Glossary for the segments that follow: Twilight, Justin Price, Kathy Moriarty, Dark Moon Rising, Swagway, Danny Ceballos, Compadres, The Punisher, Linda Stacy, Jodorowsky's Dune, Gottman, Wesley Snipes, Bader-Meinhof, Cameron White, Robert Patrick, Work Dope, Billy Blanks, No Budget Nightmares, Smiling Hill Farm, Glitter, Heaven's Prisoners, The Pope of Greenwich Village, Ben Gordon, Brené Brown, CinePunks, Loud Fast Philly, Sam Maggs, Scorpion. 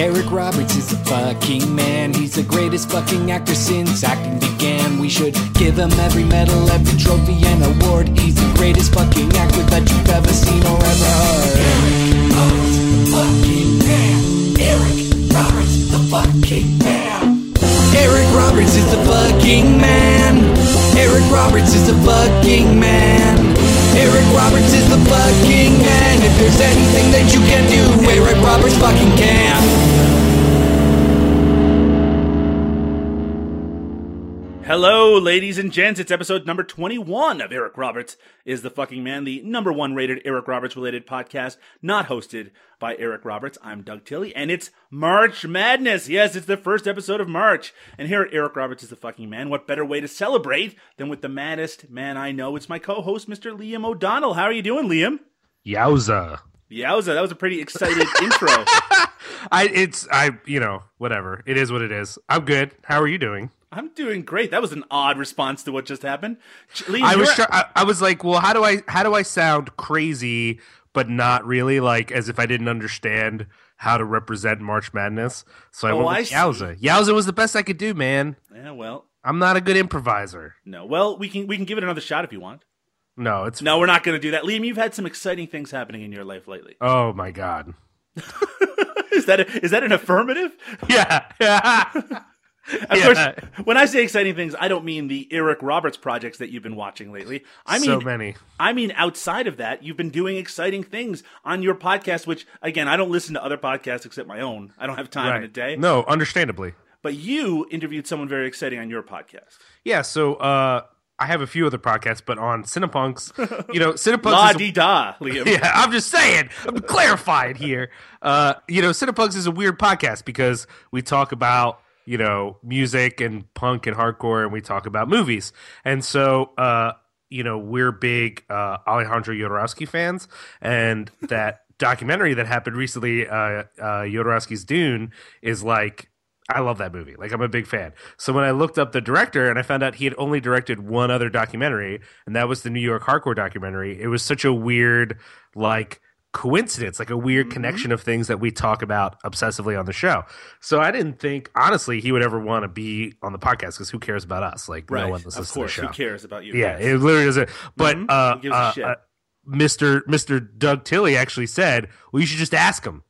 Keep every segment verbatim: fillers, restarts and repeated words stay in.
Eric Roberts is a fucking man. He's the greatest fucking actor since acting began. We should give him every medal, every trophy and award. He's the greatest fucking actor that you've ever seen or ever heard. Eric Roberts, the fucking man. Eric Roberts, the fucking man. Eric Roberts is the fucking man. Eric Roberts is the fucking man. Eric Roberts is the fucking man. If there's anything that you can do, Eric Roberts fucking can. Hello, ladies and gents. It's episode number twenty-one of Eric Roberts is the fucking man, the number one rated Eric Roberts related podcast, not hosted by Eric Roberts. I'm Doug Tilly, and it's March Madness. Yes, it's the first episode of March. And here at Eric Roberts is the fucking man, what better way to celebrate than with the maddest man I know? It's my co-host, Mister Liam O'Donnell. How are you doing, Liam? Yowza. Yowza. That was a pretty excited intro. I, it's, I, you know, whatever. It is what it is. I'm good. How are you doing? I'm doing great. That was an odd response to what just happened. Liam, I was, tr- I, I was like, well, how do I, how do I sound crazy? But not really, like, as if I didn't understand how to represent March Madness. So I oh, went with I Yowza. See. Yowza was the best I could do, man. Yeah, well. I'm not a good improviser. No, well, we can we can give it another shot if you want. No, it's... No, fine. We're not going to do that. Liam, you've had some exciting things happening in your life lately. Oh, my God. Is that a, is that an affirmative? Yeah. Of yeah. course, when I say exciting things, I don't mean the Eric Roberts projects that you've been watching lately. I mean, so many. I mean, outside of that, you've been doing exciting things on your podcast, which, again, I don't listen to other podcasts except my own. I don't have time right. in a day. No, understandably. But you interviewed someone very exciting on your podcast. Yeah, so uh, I have a few other podcasts, but on CinePunks, you know, CinePunks La-dee-da, Liam. Yeah, I'm just saying. I'm clarifying here. Uh, you know, CinePunks is a weird podcast because we talk about, you know, music and punk and hardcore, and we talk about movies. And so, uh, you know, we're big uh, Alejandro Jodorowsky fans, and that documentary that happened recently, uh, uh, Jodorowsky's Dune, is like, I love that movie. Like, I'm a big fan. So when I looked up the director and I found out he had only directed one other documentary, and that was the New York hardcore documentary, it was such a weird, like, coincidence, like a weird mm-hmm. connection of things that we talk about obsessively on the show. So I didn't think, honestly, he would ever want to be on the podcast because who cares about us? Like, right. no one listens course, to the show. Who cares about you? Yeah, guys. It literally doesn't. But mm-hmm. uh, gives uh, a shit. uh, Mister Mister Doug Tilly actually said, "Well, you should just ask him.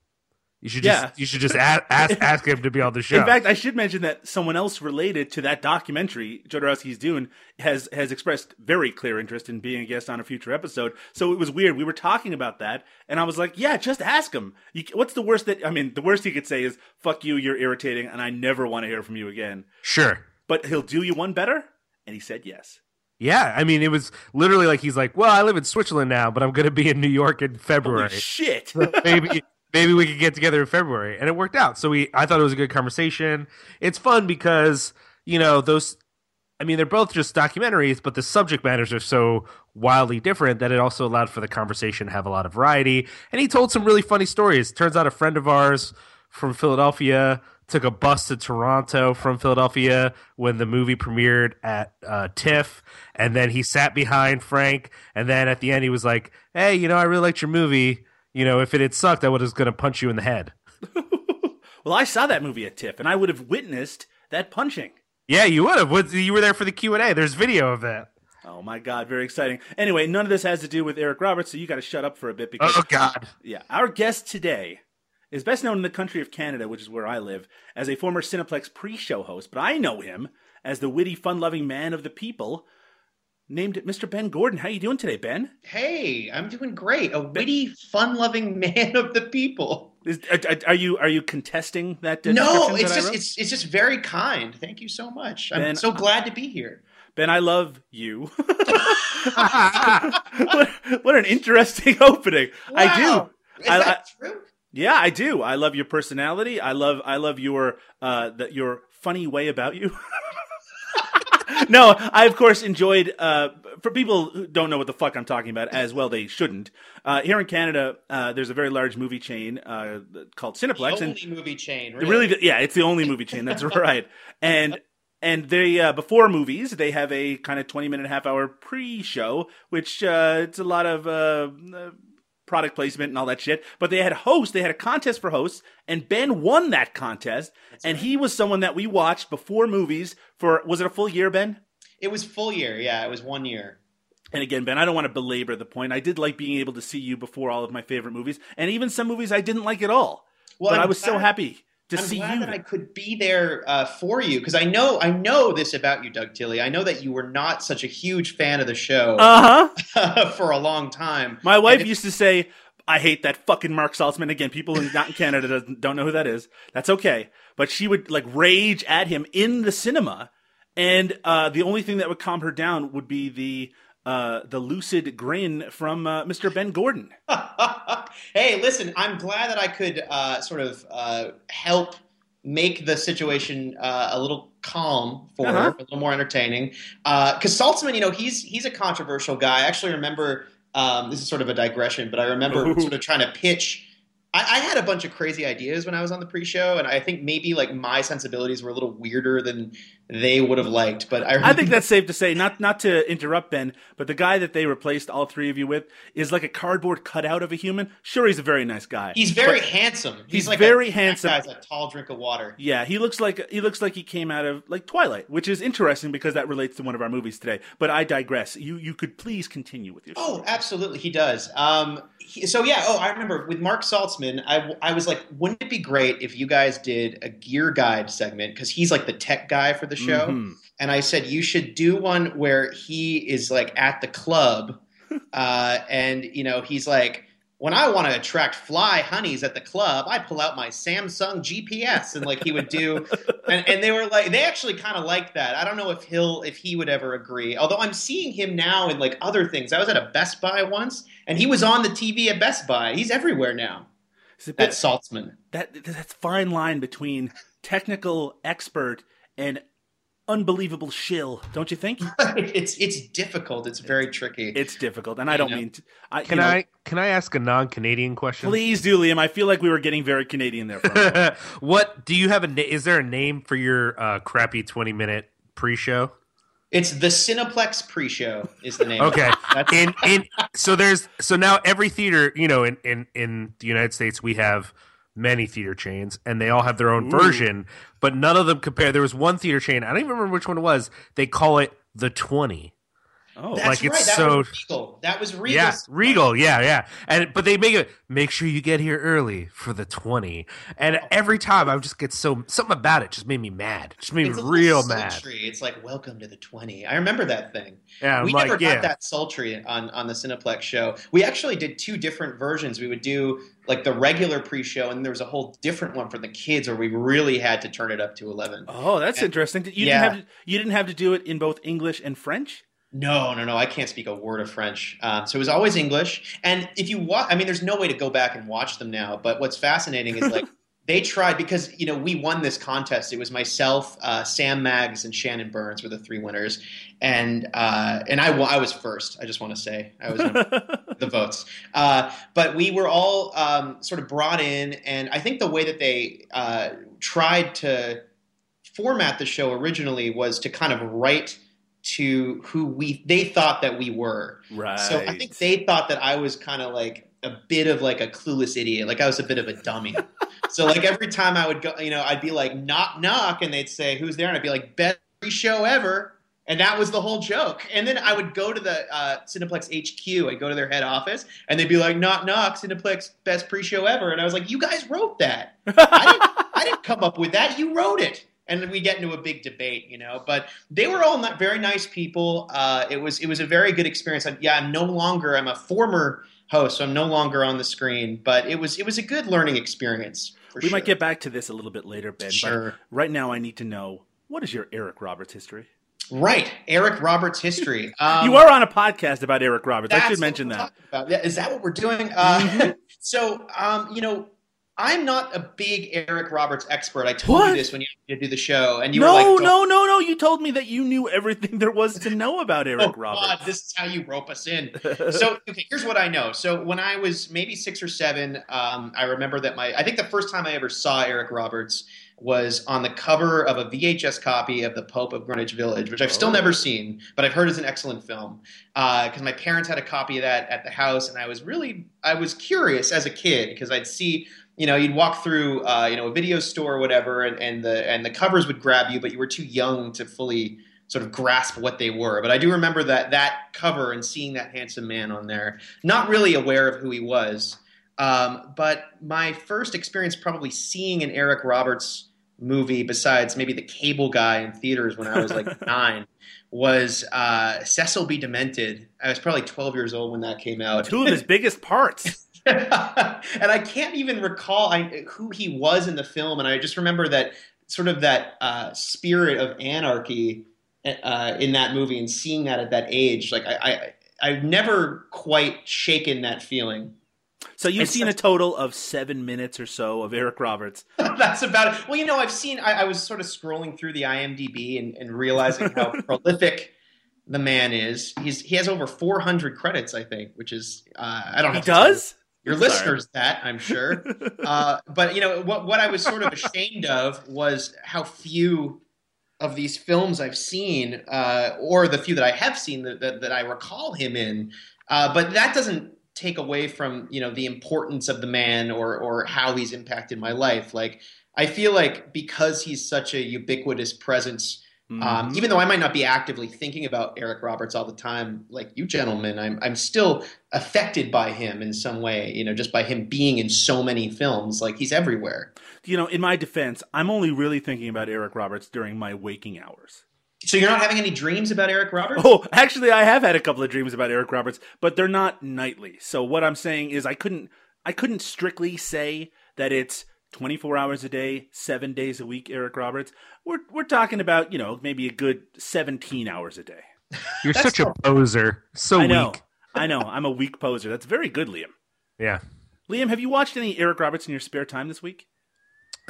You should yeah. just you should just ask, ask ask him to be on the show." In fact, I should mention that someone else related to that documentary, Jodorowsky's Dune, has has expressed very clear interest in being a guest on a future episode. So it was weird. We were talking about that, and I was like, yeah, just ask him. You, what's the worst that, I mean, the worst he could say is, fuck you, you're irritating, and I never want to hear from you again. Sure. But he'll do you one better? And he said yes. Yeah, I mean, it was literally like, he's like, well, I live in Switzerland now, but I'm going to be in New York in February. Holy shit. So maybe... Maybe we could get together in February, and it worked out. So we, I thought it was a good conversation. It's fun because, you know, those, I mean, they're both just documentaries, but the subject matters are so wildly different that it also allowed for the conversation to have a lot of variety. And he told some really funny stories. Turns out a friend of ours from Philadelphia took a bus to Toronto from Philadelphia when the movie premiered at uh, TIFF, and then he sat behind Frank, and then at the end he was like, hey, you know, I really liked your movie. You know, if it had sucked, I was just going to punch you in the head. Well, I saw that movie at TIFF, and I would have witnessed that punching. Yeah, you would have. You were there for the Q and A. There's video of that. Oh, my God. Very exciting. Anyway, none of this has to do with Eric Roberts, so you got to shut up for a bit. Because, oh, God. Yeah. Our guest today is best known in the country of Canada, which is where I live, as a former Cineplex pre-show host, but I know him as the witty, fun-loving man of the people, named Mister Ben Gordon. How are you doing today, Ben? Hey, I'm doing great. A witty, fun-loving man of the people. Is, are, are you are you contesting that? Uh, no, it's that just it's it's just very kind. Thank you so much. Ben, I'm so glad to be here. Ben, I love you. what, what an interesting opening. Wow. I do. Is I, that I, true? Yeah, I do. I love your personality. I love I love your uh the, your funny way about you. No, I, of course, enjoyed, uh, for people who don't know what the fuck I'm talking about, as well they shouldn't, uh, here in Canada, uh, there's a very large movie chain uh, called Cineplex. The only and movie chain, really. really. Yeah, it's the only movie chain, that's right. And and they, uh, before movies, they have a kind of twenty-minute, half-hour pre-show, which uh, it's a lot of... Uh, product placement and all that shit. But they had hosts. They had a contest for hosts, and Ben won that contest. That's and right. He was someone that we watched before movies for, was it a full year, Ben? It was full year. Yeah, it was one year. And again, Ben, I don't want to belabor the point. I did like being able to see you before all of my favorite movies, and even some movies I didn't like at all. Well, but I'm I was glad, so happy to I'm see glad you. That I could be there uh, for you, because I know I know this about you, Doug Tilly. I know that you were not such a huge fan of the show uh-huh. for a long time. My wife used to say, I hate that fucking Mark Saltzman. Again, people who not in Canada don't know who that is. That's okay. But she would like rage at him in the cinema, and uh, the only thing that would calm her down would be the... Uh, the lucid grin from uh, Mister Ben Gordon. Hey, listen, I'm glad that I could uh, sort of uh, help make the situation uh, a little calm for uh-huh. her, a little more entertaining. Because uh, Saltzman, you know, he's he's a controversial guy. I actually remember, um, this is sort of a digression, but I remember Ooh. sort of trying to pitch. I, I had a bunch of crazy ideas when I was on the pre-show, and I think maybe like my sensibilities were a little weirder than they would have liked. But I, remember- I think that's safe to say. Not not to interrupt, Ben, but the guy that they replaced all three of you with is like a cardboard cutout of a human. Sure, he's a very nice guy. He's very handsome. He's, he's like very a, handsome. That guy's a tall drink of water. Yeah, he looks like he looks like he came out of like Twilight, which is interesting because that relates to one of our movies today. But I digress. You you could please continue with your story. Oh, absolutely, he does. Um, he, so yeah. Oh, I remember with Mark Saltzman. I, I was like, wouldn't it be great if you guys did a gear guide segment? Because he's like the tech guy for the show. Mm-hmm. And I said, you should do one where he is like at the club. uh, and, you know, he's like, when I want to attract fly honeys at the club, I pull out my Samsung G P S. And like he would do. and, and they were like, they actually kind of liked that. I don't know if he'll, if he would ever agree. Although I'm seeing him now in like other things. I was at a Best Buy once and he was on the T V at Best Buy. He's everywhere now. That's Saltzman. That that's fine line between technical expert and unbelievable shill, don't you think? it's it's difficult. It's very it's, tricky. It's difficult, and I don't you know. mean. To, I, can you know, I can I ask a non-Canadian question? Please do, Liam. I feel like we were getting very Canadian there. For a moment. What do you have? A is there a name for your uh, crappy twenty-minute pre-show? It's the Cineplex pre-show is the name. Okay. That's- in, in, so there's so now every theater, you know, in, in, in the United States, we have many theater chains, and they all have their own Ooh. version, but none of them compare. There was one theater chain. I don't even remember which one it was. They call it the twenty. Oh, that's like right. It's that so, was Regal. That was Regal. Yeah, Regal. Yeah, yeah. And but they make it. Make sure you get here early for the twenty. And every time I just get so something about it just made me mad. Just made it's me real mad. Sultry. It's like welcome to the twenty. I remember that thing. Yeah, we like, never got yeah. that sultry on on the Cineplex show. We actually did two different versions. We would do like the regular pre-show, and there was a whole different one for the kids where we really had to turn it up to eleven. Oh, that's and, interesting. You yeah. didn't have to, you didn't have to do it in both English and French? No, no, no. I can't speak a word of French. Um, so it was always English. And if you watch, I mean, there's no way to go back and watch them now. But what's fascinating is like they tried because, you know, we won this contest. It was myself, uh, Sam Maggs and Shannon Burns were the three winners. And uh, and I, I was first. I just want to say I was the votes. Uh, but we were all um, sort of brought in. And I think the way that they uh, tried to format the show originally was to kind of write – to who we they thought that we were. Right. So I think they thought that I was kind of like a bit of like a clueless idiot. Like I was a bit of a dummy. So like every time I would go, you know, I'd be like, knock, knock. And they'd say, who's there? And I'd be like, best show ever. And that was the whole joke. And then I would go to the uh, Cineplex H Q. I'd go to their head office, and they'd be like, knock, knock, Cineplex, best pre-show ever. And I was like, you guys wrote that. I didn't, I didn't come up with that. You wrote it. And then we get into a big debate, you know. But they were all not very nice people. Uh, it was it was a very good experience. I, yeah, I'm no longer – I'm a former host, so I'm no longer on the screen. But it was it was a good learning experience. We sure. might get back to this a little bit later, Ben. Sure. But right now I need to know, what is your Eric Roberts history? Right. Eric Roberts history. Um, you are on a podcast about Eric Roberts. I should mention that. Yeah, is that what we're doing? Uh, so, um, you know – I'm not a big Eric Roberts expert. I told what? you this when you had to do the show, and you no, were like, "No, no, no, no!" You told me that you knew everything there was to know about Eric oh, Roberts. God, this is how you rope us in. So, okay, here's what I know. So, when I was maybe six or seven, um, I remember that my I think the first time I ever saw Eric Roberts was on the cover of a V H S copy of The Pope of Greenwich Village, which I've oh. still never seen, but I've heard is an excellent film. Because uh, my parents had a copy of that at the house, and I was really I was curious as a kid because I'd see. You know, you'd walk through, uh, you know, a video store or whatever, and, and the and the covers would grab you, but you were too young to fully sort of grasp what they were. But I do remember that that cover and seeing that handsome man on there, not really aware of who he was. Um, but my first experience probably seeing an Eric Roberts movie, besides maybe The Cable Guy in theaters when I was like nine, was uh, Cecil B. Demented. I was probably twelve years old when that came out. Two of his biggest parts. And I can't even recall I, who he was in the film, and I just remember that sort of that uh, spirit of anarchy uh, in that movie, and seeing that at that age, like I, I I've never quite shaken that feeling. So you've it's, seen a total of seven minutes or so of Eric Roberts. That's about it. Well, you know, I've seen. I, I was sort of scrolling through the IMDb and, and realizing how prolific the man is. He's he has over four hundred credits, I think, which is uh, I don't know. He does. Your I'm listeners sorry. That, I'm sure. uh, but, you know, what what I was sort of ashamed of was how few of these films I've seen, uh, or the few that I have seen that, that, that I recall him in. Uh, but that doesn't take away from, you know, the importance of the man or or how he's impacted my life. Like, I feel like because he's such a ubiquitous presence, mm-hmm. um, even though I might not be actively thinking about Eric Roberts all the time, like you gentlemen, I'm I'm still affected by him in some way, you know, just by him being in so many films. Like, he's everywhere. You know, in my defense, I'm only really thinking about Eric Roberts during my waking hours. So you're not having any dreams about Eric Roberts? Oh, actually, I have had a couple of dreams about Eric Roberts, but they're not nightly. So what I'm saying is I couldn't I couldn't strictly say that it's twenty-four hours a day, seven days a week, Eric Roberts. We're we're talking about, you know, maybe a good seventeen hours a day. You're such so- a poser. So I know. Weak. I know. I'm a weak poser. That's very good, Liam. Yeah. Liam, have you watched any Eric Roberts in your spare time this week?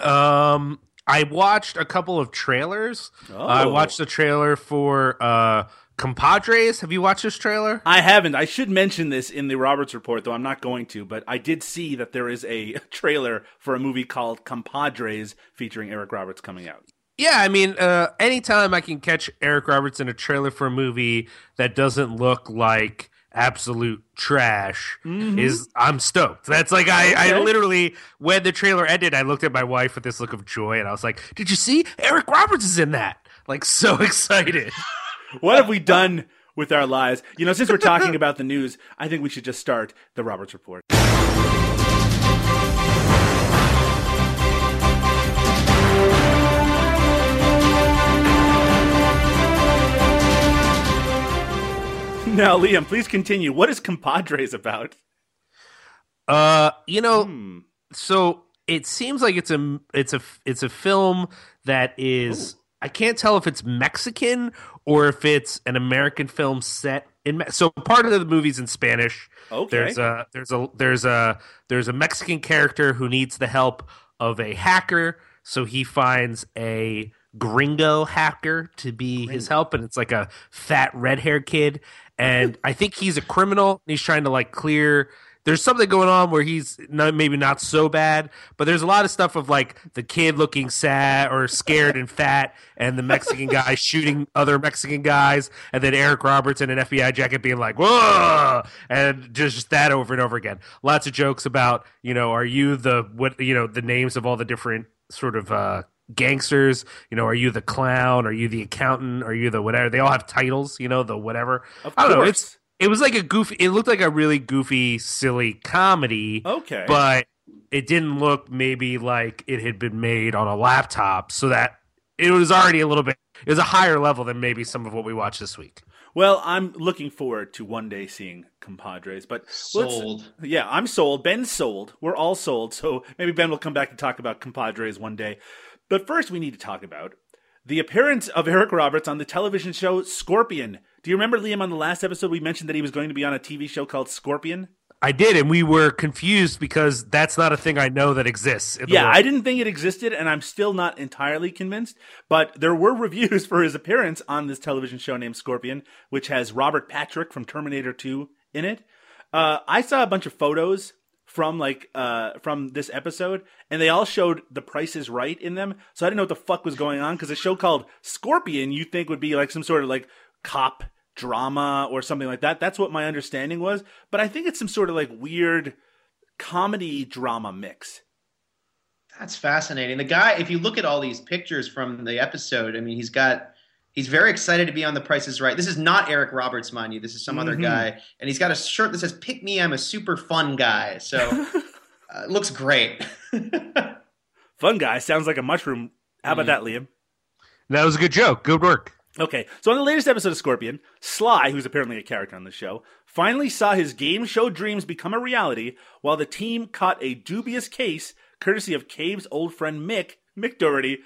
Um, I watched a couple of trailers. Oh. Uh, I watched a trailer for uh, Compadres. Have you watched this trailer? I haven't. I should mention this in the Roberts Report, though I'm not going to. But I did see that there is a trailer for a movie called Compadres featuring Eric Roberts coming out. Yeah, I mean, uh, anytime I can catch Eric Roberts in a trailer for a movie that doesn't look like absolute trash mm-hmm. is I'm stoked. That's like I, okay. I literally, when the trailer ended, I looked at my wife with this look of joy, and I was like, "Did you see Eric Roberts is in that?" Like, so excited. What have we done with our lives? You know, since we're talking about the news, I think we should just start the Roberts Report. Now, Liam, please continue. What is Compadres about? Uh, you know, hmm. so it seems like it's a it's a it's a film that is Ooh. I can't tell if it's Mexican or if it's an American film set in. So part of the movie's in Spanish. Okay. There's a there's a there's a there's a Mexican character who needs the help of a hacker, so he finds a gringo hacker to be gringo. his help, and it's like a fat red-haired kid. And I think he's a criminal. He's trying to like clear. There's something going on where he's not, maybe not so bad, but there's a lot of stuff of like the kid looking sad or scared and fat, and the Mexican guy shooting other Mexican guys, and then Eric Roberts in an F B I jacket being like, whoa, and just that over and over again. Lots of jokes about, you know, are you the what you know the names of all the different sort of uh, gangsters, you know, are you the clown, are you the accountant, are you the whatever? They all have titles, you know, the whatever. I don't know, it's it was like a goofy it looked like a really goofy, silly comedy. Okay. But it didn't look maybe like it had been made on a laptop, so that it was already a little bit it was a higher level than maybe some of what we watched this week. Well, I'm looking forward to one day seeing Compadres, but sold. Yeah, I'm sold. Ben's sold. We're all sold. So maybe Ben will come back to talk about Compadres one day. But first, we need to talk about the appearance of Eric Roberts on the television show Scorpion. Do you remember, Liam, on the last episode we mentioned that he was going to be on a T V show called Scorpion? I did, and we were confused because that's not a thing I know that exists. Yeah, world. I didn't think it existed, and I'm still not entirely convinced, but there were reviews for his appearance on this television show named Scorpion, which has Robert Patrick from Terminator two in it. Uh, I saw a bunch of photos from like uh, from this episode, and they all showed The Price is Right in them, so I didn't know what the fuck was going on, because a show called Scorpion you think would be like some sort of like cop drama or something like that. That's what my understanding was, but I think it's some sort of like weird comedy drama mix. That's fascinating. The guy, if you look at all these pictures from the episode, I mean, he's got he's very excited to be on The Price is Right. This is not Eric Roberts, mind you. This is some mm-hmm. other guy, and he's got a shirt that says "Pick me, I'm a super fun guy." So uh, it looks great. Fun guy sounds like a mushroom. How about mm-hmm. that, Liam? That was a good joke. Good work. Okay, so on the latest episode of Scorpion, Sly, who's apparently a character on the show, finally saw his game show dreams become a reality while the team caught a dubious case courtesy of Cave's old friend Mick, Mick Doherty,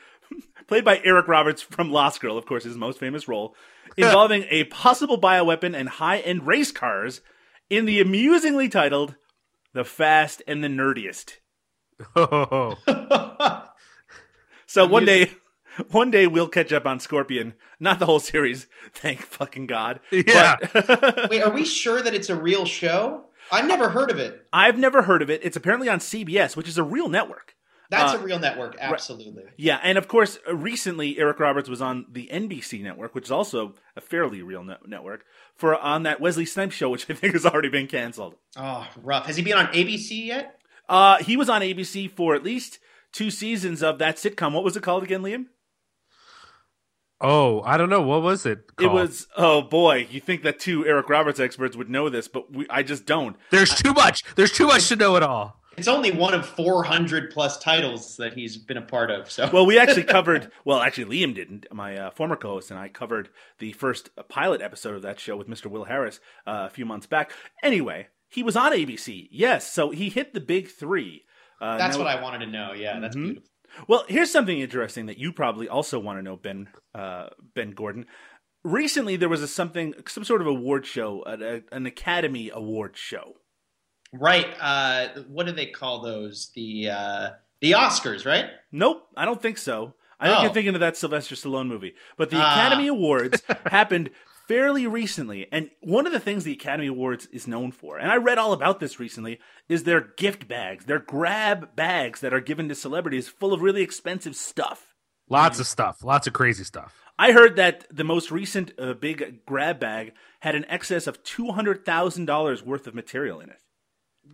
played by Eric Roberts from Lost Girl, of course, his most famous role, involving a possible bioweapon and high-end race cars in the amusingly titled The Fast and the Nerdiest. Oh. So one day... One day we'll catch up on Scorpion. Not the whole series, thank fucking God. Yeah. But wait, are we sure that it's a real show? I've never heard of it. I've never heard of it. It's apparently on C B S, which is a real network. That's uh, a real network, absolutely. Right. Yeah, and of course, recently Eric Roberts was on the N B C network, which is also a fairly real ne- network, for on that Wesley Snipes show, which I think has already been canceled. Oh, rough. Has he been on A B C yet? Uh, he was on A B C for at least two seasons of that sitcom. What was it called again, Liam? Oh, I don't know. What was it called? It was, oh boy, you think that two Eric Roberts experts would know this, but we, I just don't. There's too much. There's too much to know at all. It's only one of four hundred plus titles that he's been a part of. So, Well, we actually covered, well, actually Liam didn't. My uh, former co-host and I covered the first pilot episode of that show with Mister Will Harris uh, a few months back. Anyway, he was on A B C. Yes, so he hit the big three. Uh, that's now, what I wanted to know. Yeah, that's mm-hmm. beautiful. Well, here's something interesting that you probably also want to know, Ben uh, Ben Gordon. Recently, there was a something, some sort of award show, a, an Academy Award show. Right. Uh, what do they call those? The uh, the Oscars, right? Nope. I don't think so. I think oh. you're thinking of that Sylvester Stallone movie. But the uh. Academy Awards happened fairly recently. And one of the things the Academy Awards is known for, and I read all about this recently, is their gift bags, their grab bags that are given to celebrities full of really expensive stuff. Lots mm. of stuff. Lots of crazy stuff. I heard that the most recent uh, big grab bag had an excess of two hundred thousand dollars worth of material in it.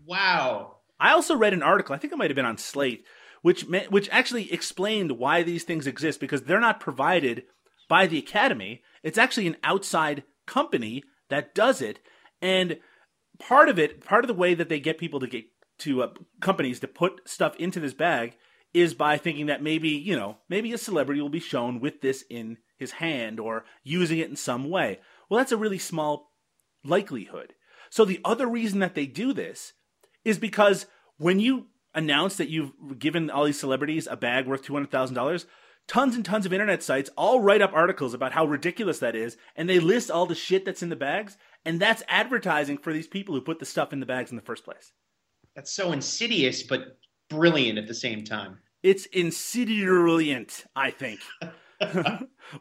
Wow. I also read an article, I think it might have been on Slate, which which actually explained why these things exist, because they're not provided by the Academy. It's actually an outside company that does it, and part of it, part of the way that they get people to get to uh, companies to put stuff into this bag is by thinking that maybe, you know, maybe a celebrity will be shown with this in his hand or using it in some way. Well, that's a really small likelihood. So the other reason that they do this is because when you announce that you've given all these celebrities a bag worth two hundred thousand dollars, tons and tons of internet sites all write up articles about how ridiculous that is, and they list all the shit that's in the bags, and that's advertising for these people who put the stuff in the bags in the first place. That's so insidious, but brilliant at the same time. It's insidious, I think.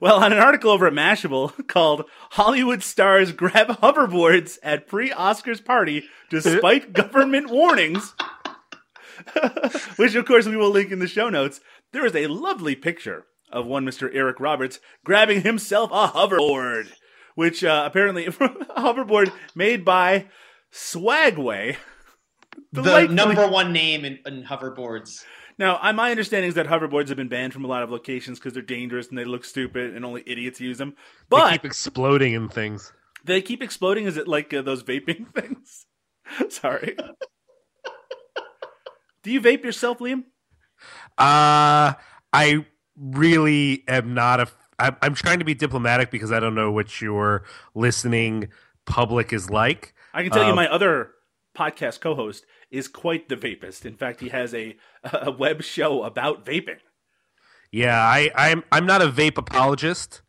Well, on an article over at Mashable called Hollywood Stars Grab Hoverboards at Pre-Oscars Party Despite Government Warnings, which, of course, we will link in the show notes, there is a lovely picture of one Mister Eric Roberts grabbing himself a hoverboard, which uh, apparently a hoverboard made by Swagway. The, the number one name in, in hoverboards. Now, my understanding is that hoverboards have been banned from a lot of locations because they're dangerous and they look stupid and only idiots use them. But they keep exploding in things. They keep exploding? Is it like uh, those vaping things? Sorry. Do you vape yourself, Liam? Uh, I really am not a, I'm, I'm trying to be diplomatic because I don't know what your listening public is like. I can tell um, you my other podcast co-host is quite the vapist. In fact, he has a, a web show about vaping. Yeah, I, I'm, I'm not a vape apologist.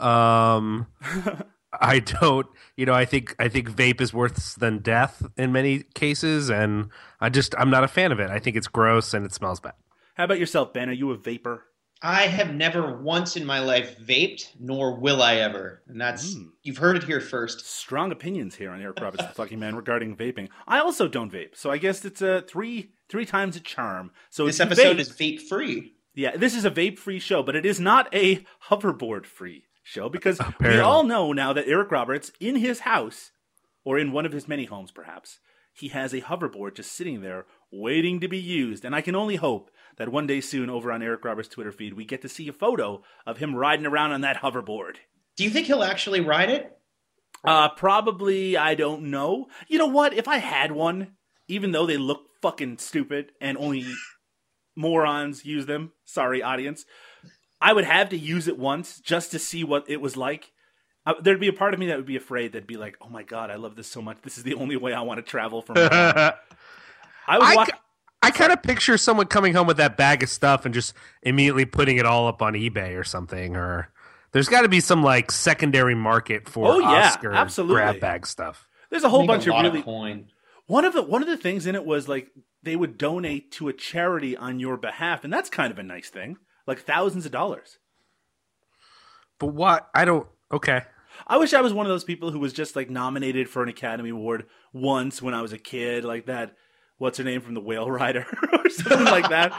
Um, I don't, you know, I think I think vape is worse than death in many cases, and I just I'm not a fan of it. I think it's gross and it smells bad. How about yourself, Ben? Are you a vapor? I have never once in my life vaped, nor will I ever. And that's, mm. you've heard it here first. Strong opinions here on Eric Roberts' Lucky Man regarding vaping. I also don't vape, so I guess it's a three three times a charm. So this episode vape, is vape-free. Yeah, this is a vape-free show, but it is not a hoverboard-free show, because Apparently. we all know now that Eric Roberts, in his house, or in one of his many homes perhaps, he has a hoverboard just sitting there waiting to be used. And I can only hope that one day soon over on Eric Roberts' Twitter feed, we get to see a photo of him riding around on that hoverboard. Do you think he'll actually ride it? Uh, probably, I don't know. You know what? If I had one, even though they look fucking stupid and only morons use them, sorry audience, I would have to use it once just to see what it was like. Uh, there'd be a part of me that would be afraid. That'd be like, oh my God, I love this so much. This is the only way I want to travel from here. I would walk... I c- I kind of picture someone coming home with that bag of stuff and just immediately putting it all up on eBay or something. Or there's got to be some like secondary market for oh, yeah, Oscar absolutely. grab bag stuff. There's a whole bunch a of really. Of coin. One of the one of the things in it was like they would donate to a charity on your behalf, and that's kind of a nice thing, like thousands of dollars. But what I don't okay. I wish I was one of those people who was just like nominated for an Academy Award once when I was a kid, like that. What's her name from the Whale Rider or something like that.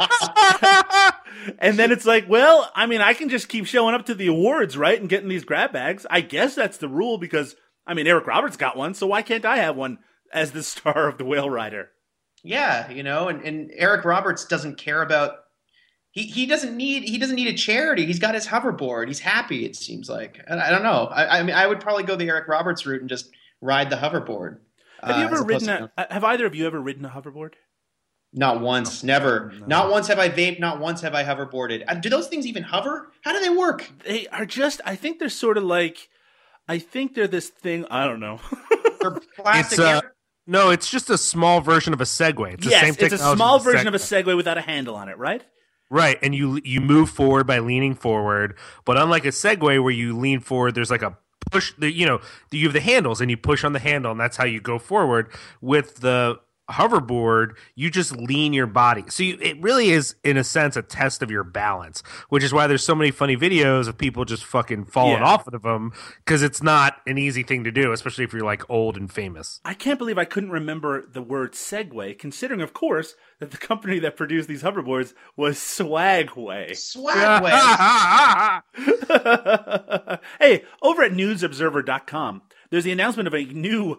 And then it's like, well, I mean, I can just keep showing up to the awards, right? And getting these grab bags. I guess that's the rule because, I mean, Eric Roberts got one. So why can't I have one as the star of the Whale Rider? Yeah. You know, and, and Eric Roberts doesn't care about, he, he doesn't need, he doesn't need a charity. He's got his hoverboard. He's happy. It seems like, I, I don't know. I, I mean, I would probably go the Eric Roberts route and just ride the hoverboard. Have you ever uh, ridden a, to... have either of you ever ridden a hoverboard? Not once, never. No. Not once have I vaped, not once have I hoverboarded. Do those things even hover? How do they work? They are just, I think they're sort of like, I think they're this thing, I don't know. They're plastic. It's a, no, it's just a small version of a Segway. It's yes, the same it's a small as a version Segway. of a Segway without a handle on it, right? Right, and you you move forward by leaning forward, but unlike a Segway where you lean forward, there's like a push the you know you have the handles and you push on the handle and that's how you go forward. With the hoverboard, you just lean your body, so you, it really is in a sense a test of your balance, which is why there's so many funny videos of people just fucking falling yeah. off of them, because it's not an easy thing to do, especially if you're like old and famous. I can't believe I couldn't remember the word Segway, considering of course that the company that produced these hoverboards was Swagway. Swagway. Hey, over at news observer dot com, there's the announcement of a new,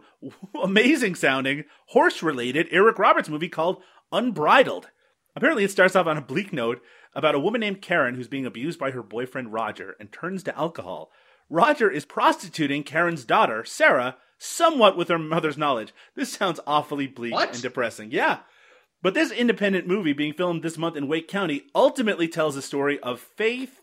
amazing-sounding, horse-related Eric Roberts movie called Unbridled. Apparently it starts off on a bleak note about a woman named Karen who's being abused by her boyfriend Roger and turns to alcohol. Roger is prostituting Karen's daughter, Sarah, somewhat with her mother's knowledge. This sounds awfully bleak what? and depressing. Yeah. But this independent movie being filmed this month in Wake County ultimately tells a story of faith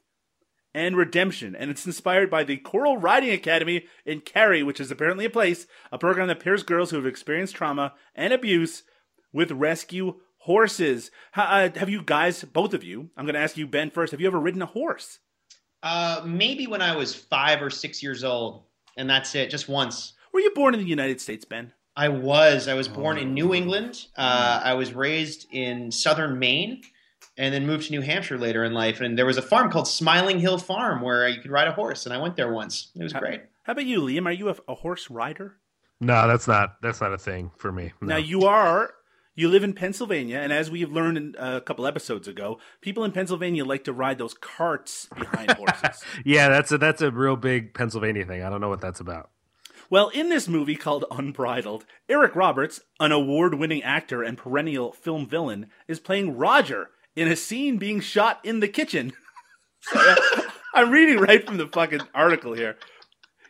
and redemption, and it's inspired by the Choral Riding Academy in Cary, which is apparently a place, a program that pairs girls who have experienced trauma and abuse with rescue horses. Uh, have you guys, both of you, I'm going to ask you, Ben, first, have you ever ridden a horse? Uh, maybe when I was five or six years old, and that's it, just once. Were you born in the United States, Ben? I was. I was born oh. in New England. Uh, I was raised in southern Maine, and then moved to New Hampshire later in life. And there was a farm called Smiling Hill Farm where you could ride a horse. And I went there once. It was how, great. How about you, Liam? Are you a, a horse rider? No, that's not that's not a thing for me. No. Now, you are. You live in Pennsylvania. And as we've learned in, uh, a couple episodes ago, people in Pennsylvania like to ride those carts behind horses. Yeah, that's a, that's a real big Pennsylvania thing. I don't know what that's about. Well, in this movie called Unbridled, Eric Roberts, an award-winning actor and perennial film villain, is playing Roger in a scene being shot in the kitchen. I'm reading right from the fucking article here.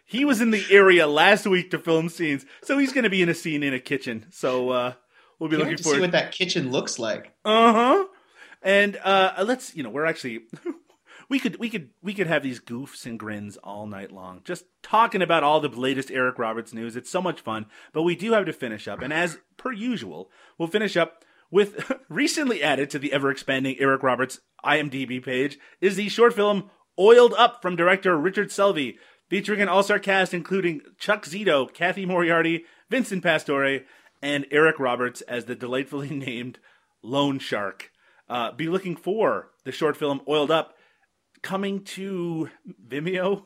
He was in the area last week to film scenes, so he's going to be in a scene in a kitchen. So uh, we'll be you looking forward to see what that kitchen looks like. Uh-huh. And uh, let's, you know, we're actually we could we could we could have these goofs and grins all night long, just talking about all the latest Eric Roberts news. It's so much fun, but we do have to finish up, and as per usual, we'll finish up with recently added to the ever-expanding Eric Roberts I M D B page is the short film Oiled Up from director Richard Selvey. featuring an all-star cast including Chuck Zito, Kathy Moriarty, Vincent Pastore, and Eric Roberts as the delightfully named Loan Shark. Uh, be looking for the short film Oiled Up, coming to Vimeo,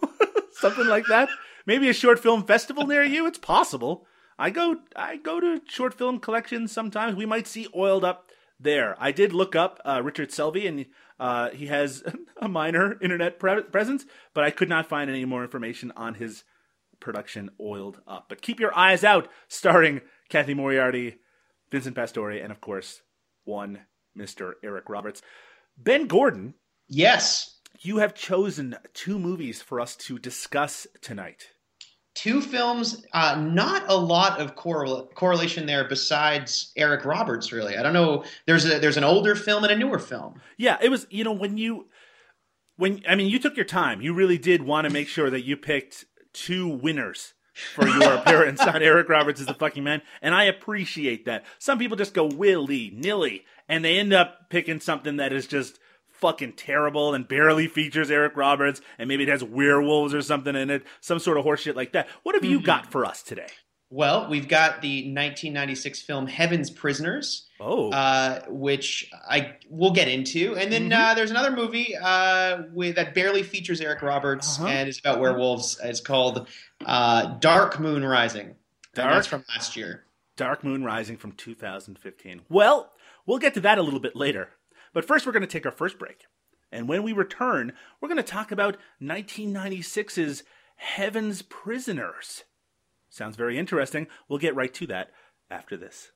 something like that. Maybe a short film festival near you. It's possible. I go I go to short film collections sometimes. We might see Oiled Up there. I did look up uh, Richard Selvey, and uh, he has a minor internet pre- presence, but I could not find any more information on his production Oiled Up. But keep your eyes out, starring Kathy Moriarty, Vincent Pastore, and of course, one Mister Eric Roberts. Ben Gordon. Yes. You have chosen two movies for us to discuss tonight. Two films, uh, not a lot of correl- correlation there besides Eric Roberts, really. I don't know. There's a there's an older film and a newer film. Yeah, it was, you know, when you, when I mean, you took your time. You really did want to make sure that you picked two winners for your appearance on Eric Roberts Is the Fucking Man. And I appreciate that. Some people just go willy-nilly, and they end up picking something that is just fucking terrible and barely features Eric Roberts, and maybe it has werewolves or something in it, some sort of horseshit like that. What have mm-hmm. you got for us today? Well, we've got the nineteen ninety-six film Heaven's Prisoners, oh, uh, which I will get into, and then mm-hmm. uh, there's another movie uh, with, that barely features Eric Roberts uh-huh. and it's about werewolves. It's called uh, Dark Moon Rising. Dark, and that's from last year. Dark Moon Rising from two thousand fifteen. Well, we'll get to that a little bit later. But first, we're going to take our first break. And when we return, we're going to talk about nineteen ninety-six's Heaven's Prisoners. Sounds very interesting. We'll get right to that after this.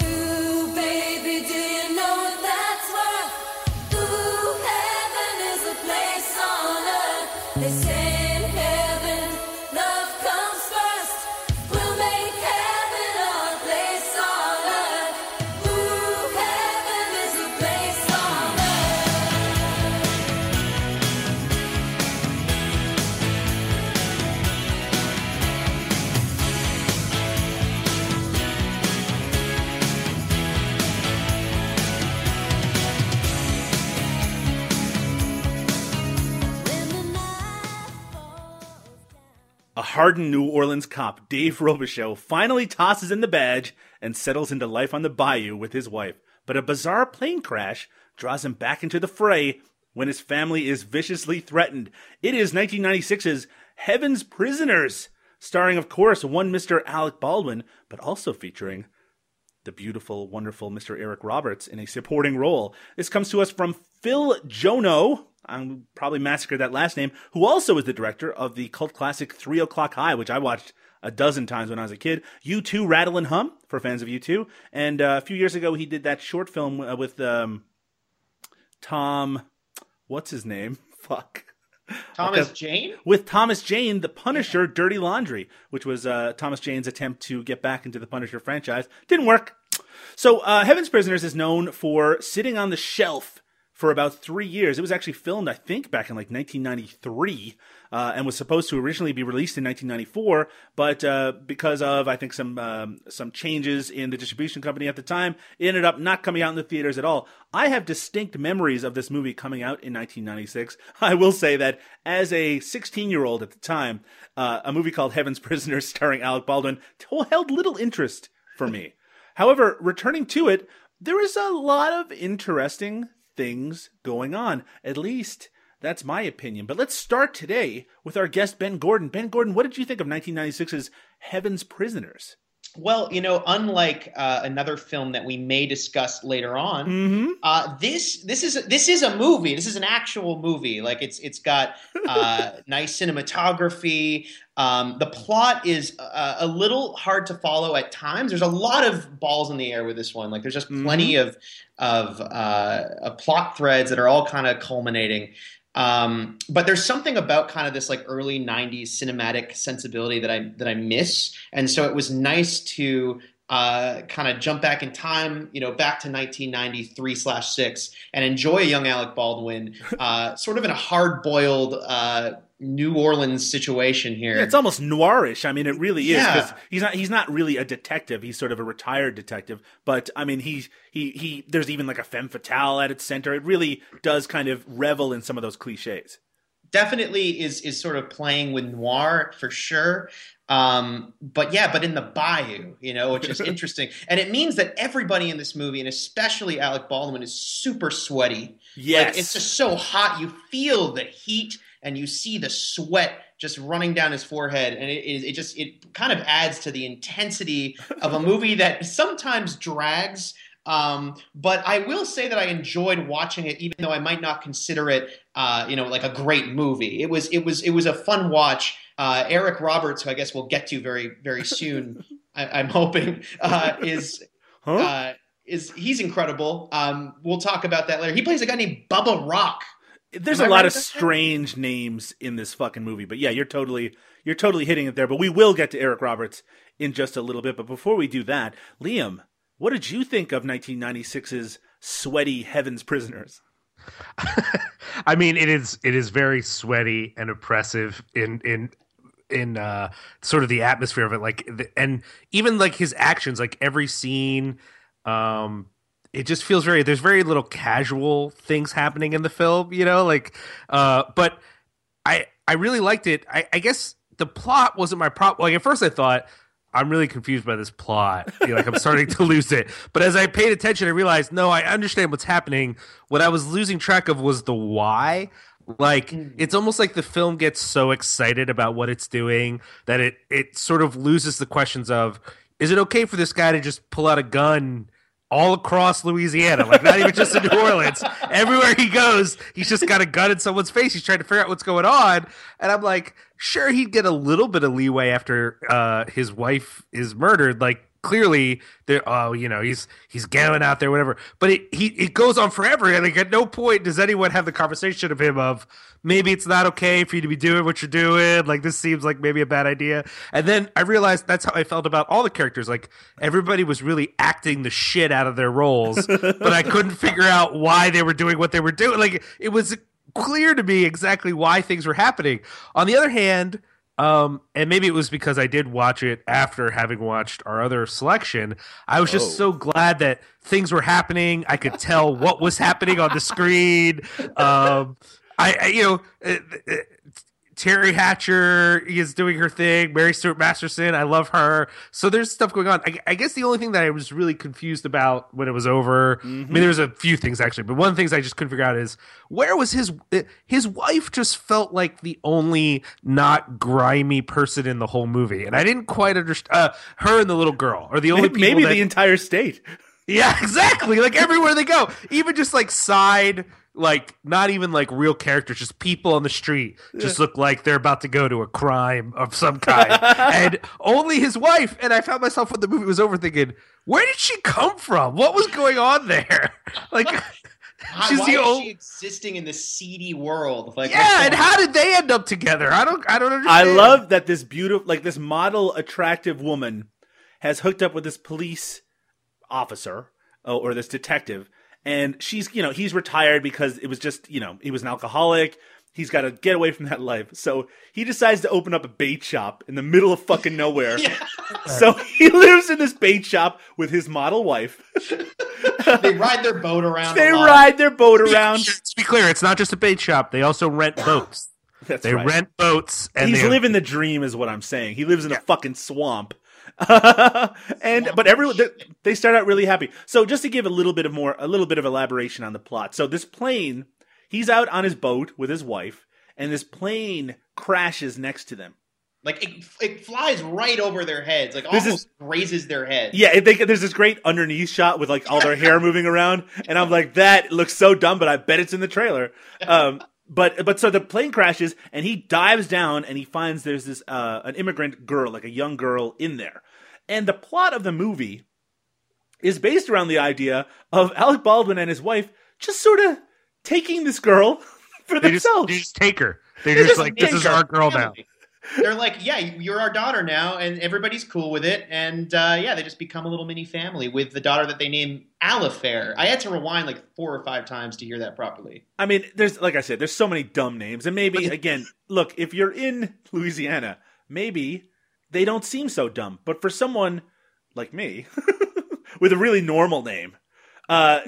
Ooh, baby, do you know what that's worth? Ooh, heaven is a place on earth. They say in heaven, love comes first. We'll make heaven our place on earth. Ooh, heaven is a place on A hardened New Orleans cop, Dave Robichaux, finally tosses in the badge and settles into life on the bayou with his wife. But a bizarre plane crash draws him back into the fray when his family is viciously threatened. It is nineteen ninety-six's Heaven's Prisoners, starring, of course, one Mister Alec Baldwin, but also featuring the beautiful, wonderful Mister Eric Roberts in a supporting role. This comes to us from Phil Jono. I'm probably massacred that last name, who also is the director of the cult classic Three O'Clock High, which I watched a dozen times when I was a kid. U two Rattle and Hum, for fans of U two. And uh, a few years ago, he did that short film uh, with um, Tom... What's his name? Fuck. Thomas okay. Jane? With Thomas Jane, The Punisher, yeah. Dirty Laundry, which was uh, Thomas Jane's attempt to get back into the Punisher franchise. Didn't work. So uh, Heaven's Prisoners is known for sitting on the shelf for about three years. It was actually filmed, I think, back in like nineteen ninety-three uh, and was supposed to originally be released in nineteen ninety-four. But uh, because of, I think, some um, some changes in the distribution company at the time, it ended up not coming out in the theaters at all. I have distinct memories of this movie coming out in nineteen ninety-six. I will say that as a sixteen-year-old at the time, uh, a movie called Heaven's Prisoners starring Alec Baldwin held little interest for me. However, returning to it, there is a lot of interesting things going on. At least that's my opinion. But let's start today with our guest, Ben Gordon. Ben Gordon, what did you think of nineteen ninety-six's Heaven's Prisoners? Well, you know, unlike uh, another film that we may discuss later on, mm-hmm. uh, this this is this is a movie. This is an actual movie. Like it's it's got uh, nice cinematography. Um, the plot is uh, a little hard to follow at times. There's a lot of balls in the air with this one. Like there's just plenty mm-hmm. of of uh, plot threads that are all kind of culminating. Um, but there's something about kind of this like early nineties cinematic sensibility that I that I miss, and so it was nice to uh, kind of jump back in time, you know, back to nineteen ninety-three slash six, and enjoy a young Alec Baldwin, uh, sort of in a hard-boiled uh, New Orleans situation here. Yeah, it's almost noirish. I mean, it really is. Yeah. 'Cause he's not he's not really a detective. He's sort of a retired detective. But I mean, he he he. There's even like a femme fatale at its center. It really does kind of revel in some of those cliches. definitely is is sort of playing with noir for sure. Um, but yeah, but in the bayou, you know, which is interesting. And it means that everybody in this movie, and especially Alec Baldwin, is super sweaty. Yes. Like, it's just so hot. You feel the heat and you see the sweat just running down his forehead. And it, it, it just, it kind of adds to the intensity of a movie that sometimes drags. Um, but I will say that I enjoyed watching it, even though I might not consider it, uh, you know, like a great movie. It was, it was, it was a fun watch. Uh, Eric Roberts, who I guess we'll get to very, very soon, I, I'm hoping, uh, is, huh? uh, is he's incredible. Um, we'll talk about that later. He plays a guy named Bubba Rock. There's Am a I lot right of strange name? names in this fucking movie, but yeah, you're totally, you're totally hitting it there, but we will get to Eric Roberts in just a little bit. But before we do that, Liam, what did you think of nineteen ninety-six's sweaty Heaven's Prisoners? I mean, it is it is very sweaty and oppressive in in in uh, sort of the atmosphere of it, like, and even like his actions, like every scene, um, it just feels very. There's very little casual things happening in the film, you know, like. Uh, but I I really liked it. I, I guess the plot wasn't my problem. Like at first, I thought, I'm really confused by this plot. You know, like I'm starting to lose it. But as I paid attention, I realized, no, I understand what's happening. What I was losing track of was the why. Like, mm. It's almost like the film gets so excited about what it's doing that it, it sort of loses the questions of, is it okay for this guy to just pull out a gun all across Louisiana? Like, not even just in New Orleans. Everywhere he goes, he's just got a gun in someone's face. He's trying to figure out what's going on. And I'm like, sure, he'd get a little bit of leeway after uh, his wife is murdered. Like, clearly, they're, oh, you know, he's he's gambling out there, whatever. But it he it goes on forever. And like, at no point does anyone have the conversation of him of, maybe it's not okay for you to be doing what you're doing. Like, this seems like maybe a bad idea. And then I realized that's how I felt about all the characters. Like, everybody was really acting the shit out of their roles, but I couldn't figure out why they were doing what they were doing. Like, it was clear to me exactly why things were happening. On the other hand, um, and maybe it was because I did watch it after having watched our other selection, I was just oh. so glad that things were happening. I could tell what was happening on the screen. Um, I, I, you know, uh, uh, Terry Hatcher is doing her thing. Mary Stuart Masterson, I love her. So there's stuff going on. I, I guess the only thing that I was really confused about when it was over, mm-hmm. I mean, there was a few things actually, but one of the things I just couldn't figure out is where was his his wife? Just felt like the only not grimy person in the whole movie, and I didn't quite understand. Uh, her and the little girl are the only maybe, people maybe that, the entire state. Yeah, exactly. Like everywhere they go, even just like side. Like, not even like real characters, just people on the street just look like they're about to go to a crime of some kind. And only his wife. And I found myself when the movie was over thinking, where did she come from? What was going on there? Like, she's Why the old... is she existing in the seedy world? Like, yeah, and how did they end up together? I don't, I don't understand. I love that this beautiful, like this model attractive woman has hooked up with this police officer or this detective. And she's, you know, he's retired because it was just, you know, he was an alcoholic. He's got to get away from that life. So he decides to open up a bait shop in the middle of fucking nowhere. Yeah. So he lives in this bait shop with his model wife. They ride their boat around. They ride their boat around. Let's be clear, it's not just a bait shop. They also rent boats. That's they right. rent boats. And he's living the dream is what I'm saying. He lives in yeah. a fucking swamp. and but everyone they start out really happy. So just to give a little bit of more a little bit of elaboration on the plot. So this plane, he's out on his boat with his wife, and this plane crashes next to them. Like it, it flies right over their heads, like there's almost this, raises their heads. Yeah, they, there's this great underneath shot with like all their hair moving around, and I'm like, that looks so dumb, but I bet it's in the trailer. Um, But but so the plane crashes and he dives down and he finds there's this uh, an immigrant girl, like a young girl in there. And the plot of the movie is based around the idea of Alec Baldwin and his wife just sort of taking this girl for they themselves. Just, they just take her. They're, They're just, just like, this is our girl now. They're like, yeah, you're our daughter now, and everybody's cool with it. And uh, yeah, they just become a little mini family with the daughter that they name Alifair. I had to rewind like four or five times to hear that properly. I mean, there's like I said, there's so many dumb names. And maybe, again, look, if you're in Louisiana, maybe they don't seem so dumb. But for someone like me, with a really normal name, uh,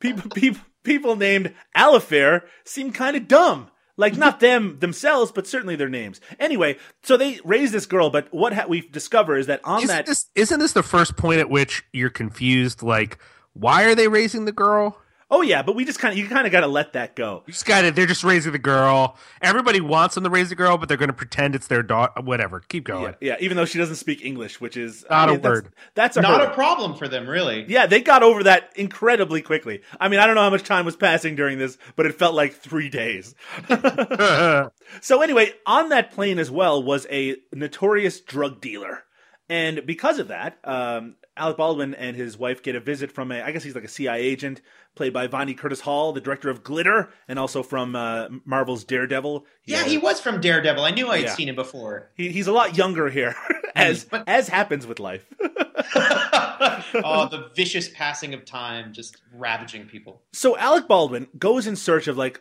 people, people, people named Alifair seem kind of dumb. Like, not them themselves, but certainly their names. Anyway, so they raise this girl, but what ha- we discover is that on isn't that... This, isn't this the first point at which you're confused, like, why are they raising the girl? Oh, yeah, but we just kind of, you kind of got to let that go. You just got to, they're just raising the girl. Everybody wants them to raise the girl, but they're going to pretend it's their daughter, whatever. Keep going. Yeah, yeah, even though she doesn't speak English, which is... Not I mean, a word. That's, that's a Not hurdle. a problem for them, really. Yeah, they got over that incredibly quickly. I mean, I don't know how much time was passing during this, but it felt like three days. So anyway, on that plane as well was a notorious drug dealer. And because of that... um Alec Baldwin and his wife get a visit from a, I guess he's like a C I A agent, played by Vonnie Curtis Hall, the director of Glitter, and also from uh, Marvel's Daredevil. Yeah, know. He was from Daredevil. I knew I had yeah. seen him before. He, he's a lot younger here, as but... as happens with life. Oh, the vicious passing of time, just ravaging people. So Alec Baldwin goes in search of like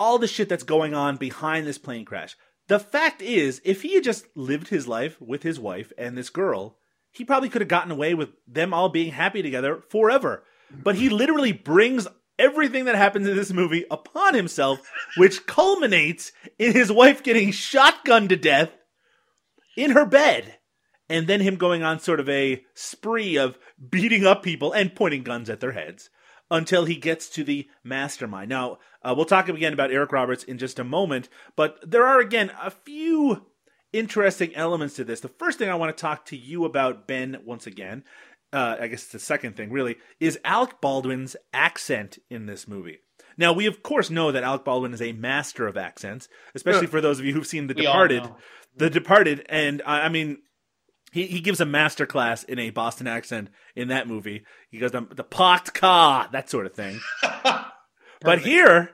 all the shit that's going on behind this plane crash. The fact is, if he had just lived his life with his wife and this girl, he probably could have gotten away with them all being happy together forever. But he literally brings everything that happens in this movie upon himself, which culminates in his wife getting shotgunned to death in her bed. And then him going on sort of a spree of beating up people and pointing guns at their heads until he gets to the mastermind. Now, uh, we'll talk again about Eric Roberts in just a moment, but there are, again, a few... interesting elements to this. The first thing I want to talk to you about, Ben, once again, uh, I guess it's the second thing really, is Alec Baldwin's accent in this movie. Now, we of course know that Alec Baldwin is a master of accents, especially for those of you who've seen The we Departed. The Departed, and I, I mean, he, he gives a master class in a Boston accent in that movie. He goes, the, the pot car, that sort of thing. But here,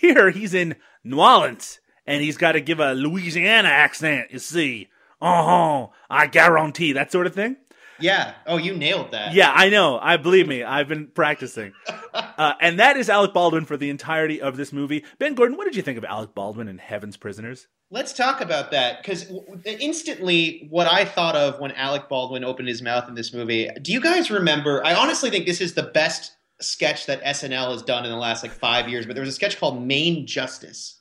here he's in New Orleans. And he's got to give a Louisiana accent, you see. Oh, I guarantee, that sort of thing. Yeah. Oh, you nailed that. Yeah, I know. I believe me. I've been practicing. uh, and that is Alec Baldwin for the entirety of this movie. Ben Gordon, what did you think of Alec Baldwin in Heaven's Prisoners? Let's talk about that, because instantly what I thought of when Alec Baldwin opened his mouth in this movie, do you guys remember, I honestly think this is the best sketch that S N L has done in the last like five years, but there was a sketch called Main Justice.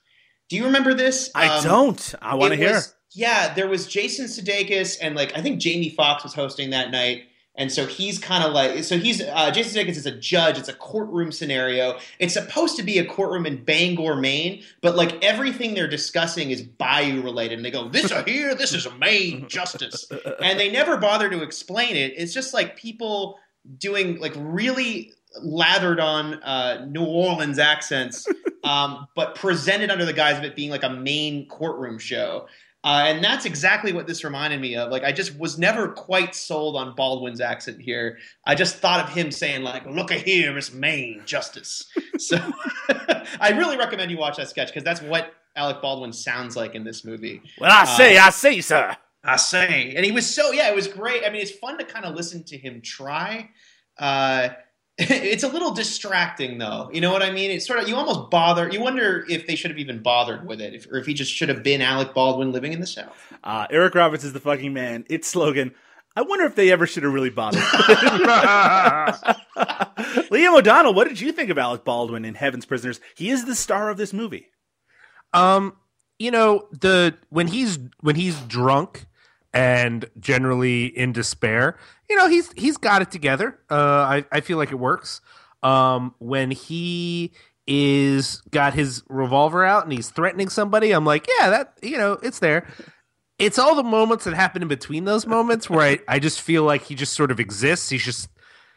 Do you remember this? I um, don't. I want to hear. Was, yeah, there was Jason Sudeikis and like I think Jamie Foxx was hosting that night, and so he's kind of like so he's uh, Jason Sudeikis is a judge. It's a courtroom scenario. It's supposed to be a courtroom in Bangor, Maine, but like everything they're discussing is bayou related, and they go this are here, this is a Maine justice, and they never bother to explain it. It's just like people doing like really lathered on uh, New Orleans accents. Um, but presented under the guise of it being like a main courtroom show. Uh, and that's exactly what this reminded me of. Like, I just was never quite sold on Baldwin's accent here. I just thought of him saying, like, look at here, it's Maine justice. So I really recommend you watch that sketch because that's what Alec Baldwin sounds like in this movie. Well, I say, um, I say, sir. I say. And he was so, yeah, it was great. I mean, it's fun to kind of listen to him try. Uh It's a little distracting, though. You know what I mean? It's sort of you almost bother. You wonder if they should have even bothered with it, if, or if he just should have been Alec Baldwin living in the South. Uh, Eric Roberts is the fucking man. Its slogan. I wonder if they ever should have really bothered. Liam O'Donnell, what did you think of Alec Baldwin in Heaven's Prisoners? He is the star of this movie. Um, you know the when he's when he's drunk. And generally in despair, you know, he's he's got it together. Uh, I, I feel like it works. Um, when he is got his revolver out and he's threatening somebody, I'm like, yeah, that, you know, it's there. It's all the moments that happen in between those moments where I, I just feel like he just sort of exists. He's just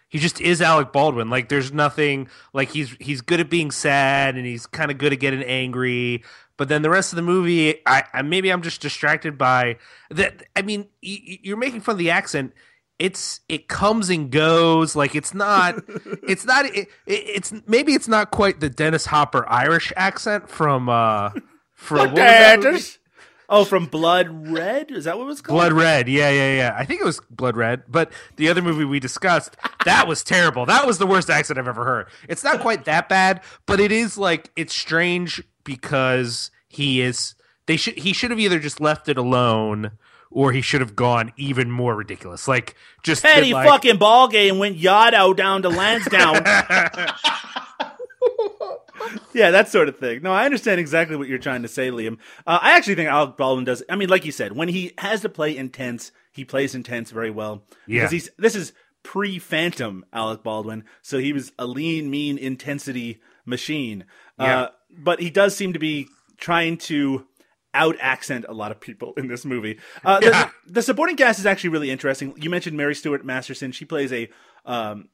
he just is Alec Baldwin. Like there's nothing like he's he's good at being sad and he's kind of good at getting angry. But then the rest of the movie, I, I maybe I'm just distracted by that. I mean, y- you're making fun of the accent. It's it comes and goes. Like it's not, it's not. It, it's maybe it's not quite the Dennis Hopper Irish accent from uh from what oh from Blood Red. Is that what it was called? Blood Red. Yeah, yeah, yeah. I think it was Blood Red. But the other movie we discussed, that was terrible. That was the worst accent I've ever heard. It's not quite that bad, but it is like it's strange. Because he is, they should. He should have either just left it alone, or he should have gone even more ridiculous. Like just petty like, fucking ballgame went Yaddo down to Lansdowne. Yeah, that sort of thing. No, I understand exactly what you're trying to say, Liam. Uh, I actually think Alec Baldwin does. I mean, like you said, when he has to play intense, he plays intense very well. Yeah. Because he's, this is pre-Phantom Alec Baldwin, so he was a lean, mean intensity machine. Yeah. Uh, but he does seem to be trying to out-accent a lot of people in this movie. Uh, yeah. the, the supporting cast is actually really interesting. You mentioned Mary Stuart Masterson. She plays a um,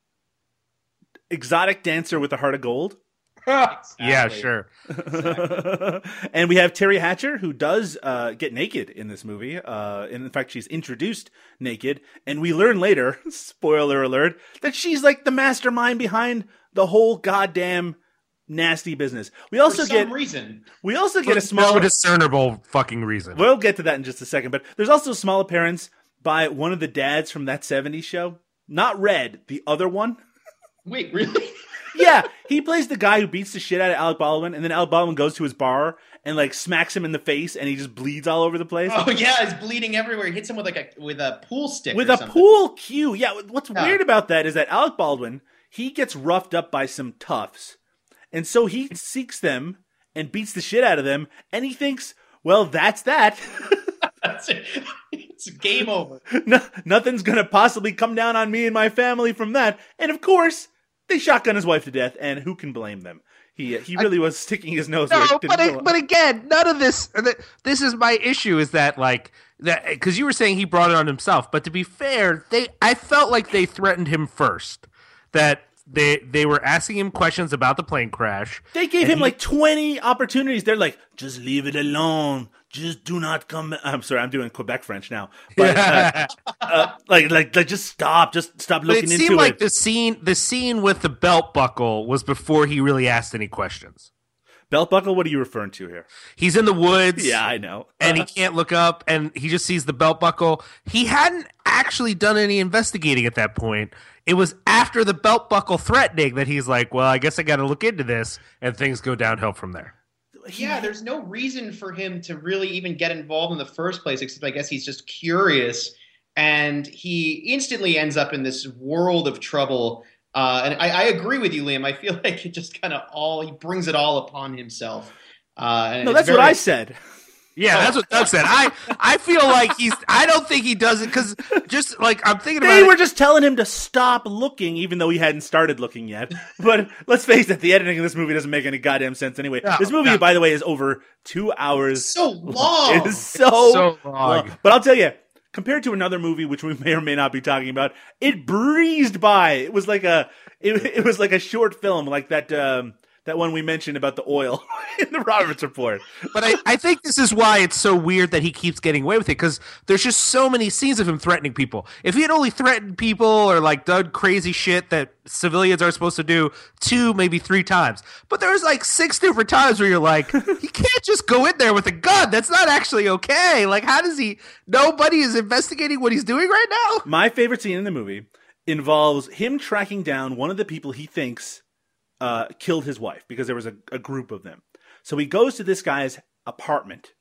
exotic dancer with a heart of gold. Exactly. Yeah, sure. Exactly. And we have Terry Hatcher, who does uh, get naked in this movie. Uh, and in fact, she's introduced naked. And we learn later, spoiler alert, that she's like the mastermind behind the whole goddamn nasty business. We also for some get reason. We also get for a small, no discernible fucking reason. We'll get to that in just a second. But there's also a small appearance by one of the dads from That seventies Show. Not Red, the other one. Wait, really? Yeah, he plays the guy who beats the shit out of Alec Baldwin, and then Alec Baldwin goes to his bar and like smacks him in the face, and he just bleeds all over the place. Oh yeah, he's bleeding everywhere. He hits him with like a with a pool stick, with or a something. Pool cue. Yeah, what's yeah. weird about that is that Alec Baldwin, he gets roughed up by some toughs, and so he seeks them and beats the shit out of them, and he thinks, well, that's that. That's it. It's game over. No, nothing's gonna possibly come down on me and my family from that, and of course, they shotgun his wife to death, and who can blame them? He he really I, was sticking his nose. No, but it, but again, none of this. This is my issue: is that like that because you were saying he brought it on himself. But to be fair, they I felt like they threatened him first. That they they were asking him questions about the plane crash. They gave him he, like twenty opportunities. They're like, just leave it alone. Just do not come. I'm sorry, I'm doing Quebec French now. But uh, uh, like, like, like, just stop. Just stop looking into it. It seemed like it. the scene, the scene with the belt buckle was before he really asked any questions. Belt buckle? What are you referring to here? He's in the woods. Yeah, I know. And he can't look up, and he just sees the belt buckle. He hadn't actually done any investigating at that point. It was after the belt buckle threatening that he's like, well, I guess I got to look into this, and things go downhill from there. Yeah, there's no reason for him to really even get involved in the first place, except I guess he's just curious, and he instantly ends up in this world of trouble. Uh, and I, I agree with you, Liam. I feel like it just kind of all – he brings it all upon himself. Uh, and no, that's very... what I said. Yeah, that's what Doug said. I, I feel like he's – I don't think he does it because just like I'm thinking about it. They were just telling him to stop looking even though he hadn't started looking yet. But let's face it, the editing of this movie doesn't make any goddamn sense anyway. No, this movie, no. by the way, is over two hours. It's so long. It is so, it's so long. long. But I'll tell you, compared to another movie, which we may or may not be talking about, it breezed by. It was like a it, it was like a short film like that um, – that one we mentioned about the oil in the Roberts Report. But I, I think this is why it's so weird that he keeps getting away with it, because there's just so many scenes of him threatening people. If he had only threatened people or like done crazy shit that civilians are supposed to do two, maybe three times. But there's like six different times where you're like, he can't just go in there with a gun. That's not actually okay. Like, how does he – nobody is investigating what he's doing right now? My favorite scene in the movie involves him tracking down one of the people he thinks – Uh, killed his wife because there was a, a group of them. So he goes to this guy's apartment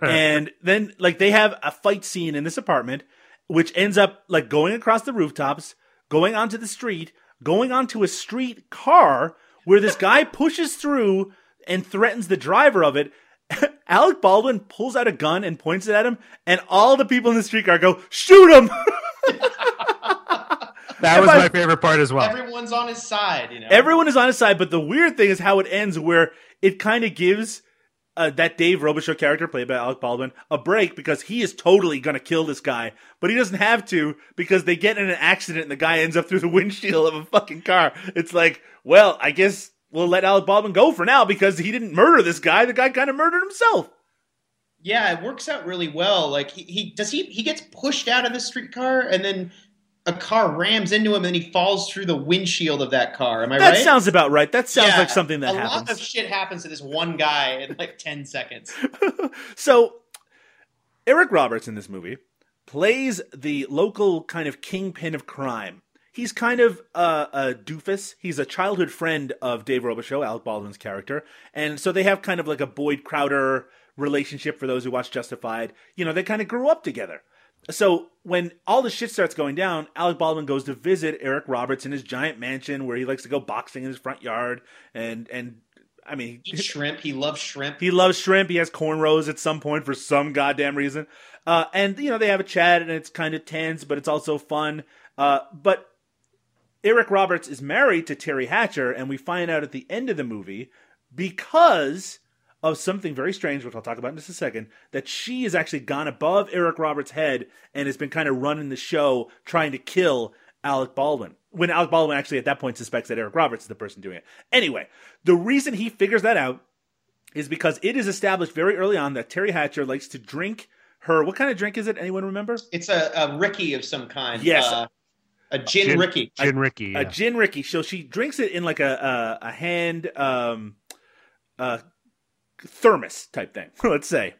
and then like they have a fight scene in this apartment, which ends up like going across the rooftops, going onto the street, going onto a street car where this guy pushes through and threatens the driver of it. Alec Baldwin pulls out a gun and points it at him, and all the people in the streetcar go, shoot him! That was my favorite part as well. Everyone's on his side, you know. Everyone is on his side, but the weird thing is how it ends, where it kind of gives uh, that Dave Robichaux character played by Alec Baldwin a break because he is totally going to kill this guy, but he doesn't have to because they get in an accident and the guy ends up through the windshield of a fucking car. It's like, well, I guess we'll let Alec Baldwin go for now because he didn't murder this guy. The guy kind of murdered himself. Yeah, it works out really well. Like he, he does he he gets pushed out of the streetcar and then a car rams into him and he falls through the windshield of that car. Am I that right? That sounds about right. That sounds yeah, like something that a happens. A lot of shit happens to this one guy in like ten seconds. So Eric Roberts in this movie plays the local kind of kingpin of crime. He's kind of uh, a doofus. He's a childhood friend of Dave Robichaux, Alec Baldwin's character. And so they have kind of like a Boyd Crowder relationship for those who watch Justified. You know, they kind of grew up together. So when all the shit starts going down, Alec Baldwin goes to visit Eric Roberts in his giant mansion where he likes to go boxing in his front yard and and I mean, eat shrimp. He loves shrimp. He loves shrimp. He has cornrows at some point for some goddamn reason. Uh, and, you know, they have a chat and it's kind of tense, but it's also fun. Uh, but Eric Roberts is married to Terry Hatcher, and we find out at the end of the movie, because of something very strange, which I'll talk about in just a second, that she has actually gone above Eric Roberts' head and has been kind of running the show, trying to kill Alec Baldwin. When Alec Baldwin actually at that point suspects that Eric Roberts is the person doing it. Anyway, the reason he figures that out is because it is established very early on that Terry Hatcher likes to drink her... What kind of drink is it? Anyone remember? It's a, a Ricky of some kind. Yes. Uh, a gin, gin Ricky. Gin Ricky, yeah. A gin Ricky. So she drinks it in like a, a, a hand... Um, uh, thermos type thing, let's say.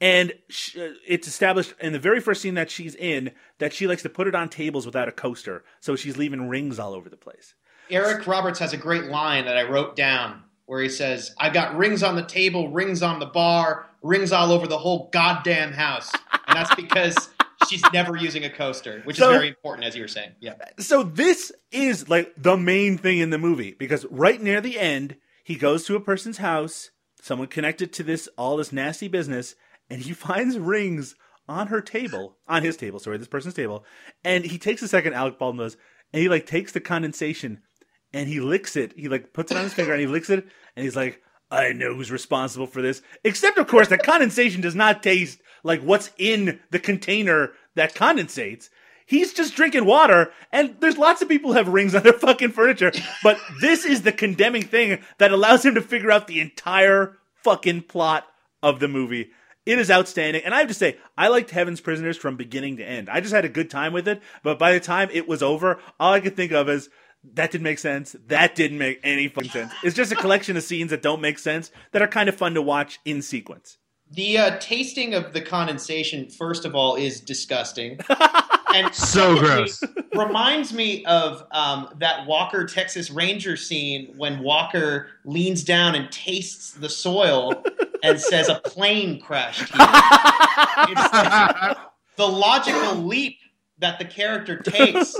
And she, it's established in the very first scene that she's in that she likes to put it on tables without a coaster. So she's leaving rings all over the place. Eric Roberts has a great line that I wrote down where he says, "I've got rings on the table, rings on the bar, rings all over the whole goddamn house." And that's because she's never using a coaster, which so, is very important, as you were saying. Yeah. So this is like the main thing in the movie, because right near the end, he goes to a person's house, someone connected to this, all this nasty business, and he finds rings on her table, on his table, sorry, this person's table. And he takes a second, Alec Baldwin does, and he like takes the condensation and he licks it. He like puts it on his finger and he licks it. And he's like, I know who's responsible for this. Except of course that condensation does not taste like what's in the container that condensates. He's just drinking water, and there's lots of people who have rings on their fucking furniture, but this is the condemning thing that allows him to figure out the entire fucking plot of the movie. It is outstanding, and I have to say, I liked Heaven's Prisoners from beginning to end. I just had a good time with it, but by the time it was over, all I could think of is, that didn't make sense, that didn't make any fucking sense. It's just a collection of scenes that don't make sense, that are kind of fun to watch in sequence. The uh, tasting of the condensation, first of all, is disgusting. And so gross. Reminds me of um, that Walker, Texas Ranger scene when Walker leans down and tastes the soil and says, a plane crashed here. It's the logical leap that the character takes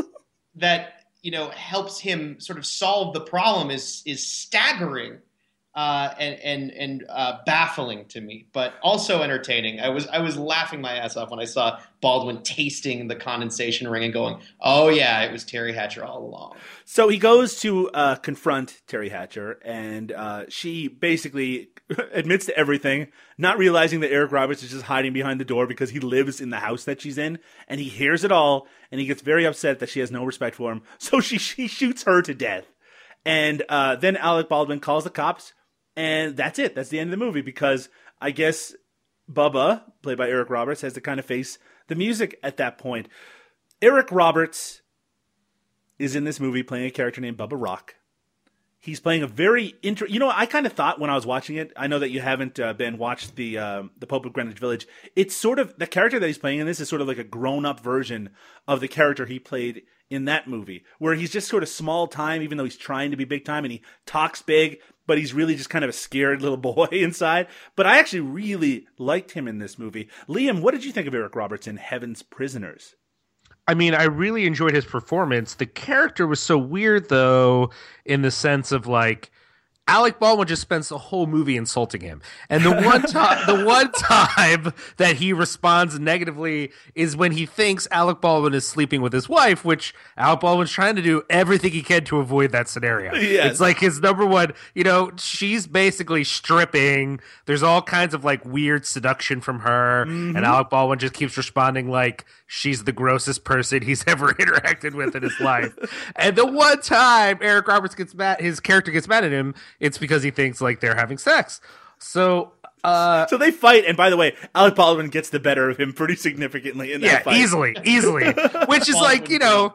that, you know, helps him sort of solve the problem is is staggering. Uh, and and and uh, baffling to me, but also entertaining. I was I was laughing my ass off when I saw Baldwin tasting the condensation ring and going, "Oh yeah, it was Terry Hatcher all along." So he goes to uh, confront Terry Hatcher, and uh, she basically admits to everything, not realizing that Eric Roberts is just hiding behind the door because he lives in the house that she's in, and he hears it all, and he gets very upset that she has no respect for him. So she she shoots her to death, and uh, then Alec Baldwin calls the cops. And that's it. That's the end of the movie, because I guess Bubba, played by Eric Roberts, has to kind of face the music at that point. Eric Roberts is in this movie playing a character named Bubba Rock. He's playing a very interesting... You know, I kind of thought when I was watching it, I know that you haven't, uh, Ben, watched the, um, the Pope of Greenwich Village. It's sort of... The character that he's playing in this is sort of like a grown-up version of the character he played in that movie, where he's just sort of small-time, even though he's trying to be big-time, and he talks big... but he's really just kind of a scared little boy inside. But I actually really liked him in this movie. Liam, what did you think of Eric Roberts in Heaven's Prisoners? I mean, I really enjoyed his performance. The character was so weird, though, in the sense of, like, Alec Baldwin just spends the whole movie insulting him. And the one, to- the one time that he responds negatively is when he thinks Alec Baldwin is sleeping with his wife, which Alec Baldwin's trying to do everything he can to avoid that scenario. Yes. It's like his number one, you know, she's basically stripping. There's all kinds of like weird seduction from her. Mm-hmm. And Alec Baldwin just keeps responding like she's the grossest person he's ever interacted with in his life. And the one time Eric Roberts gets mad, his character gets mad at him, it's because he thinks like they're having sex. So uh, so they fight, and by the way, Alec Baldwin gets the better of him pretty significantly in that yeah, fight. Yeah, easily, easily. Which is like, you know,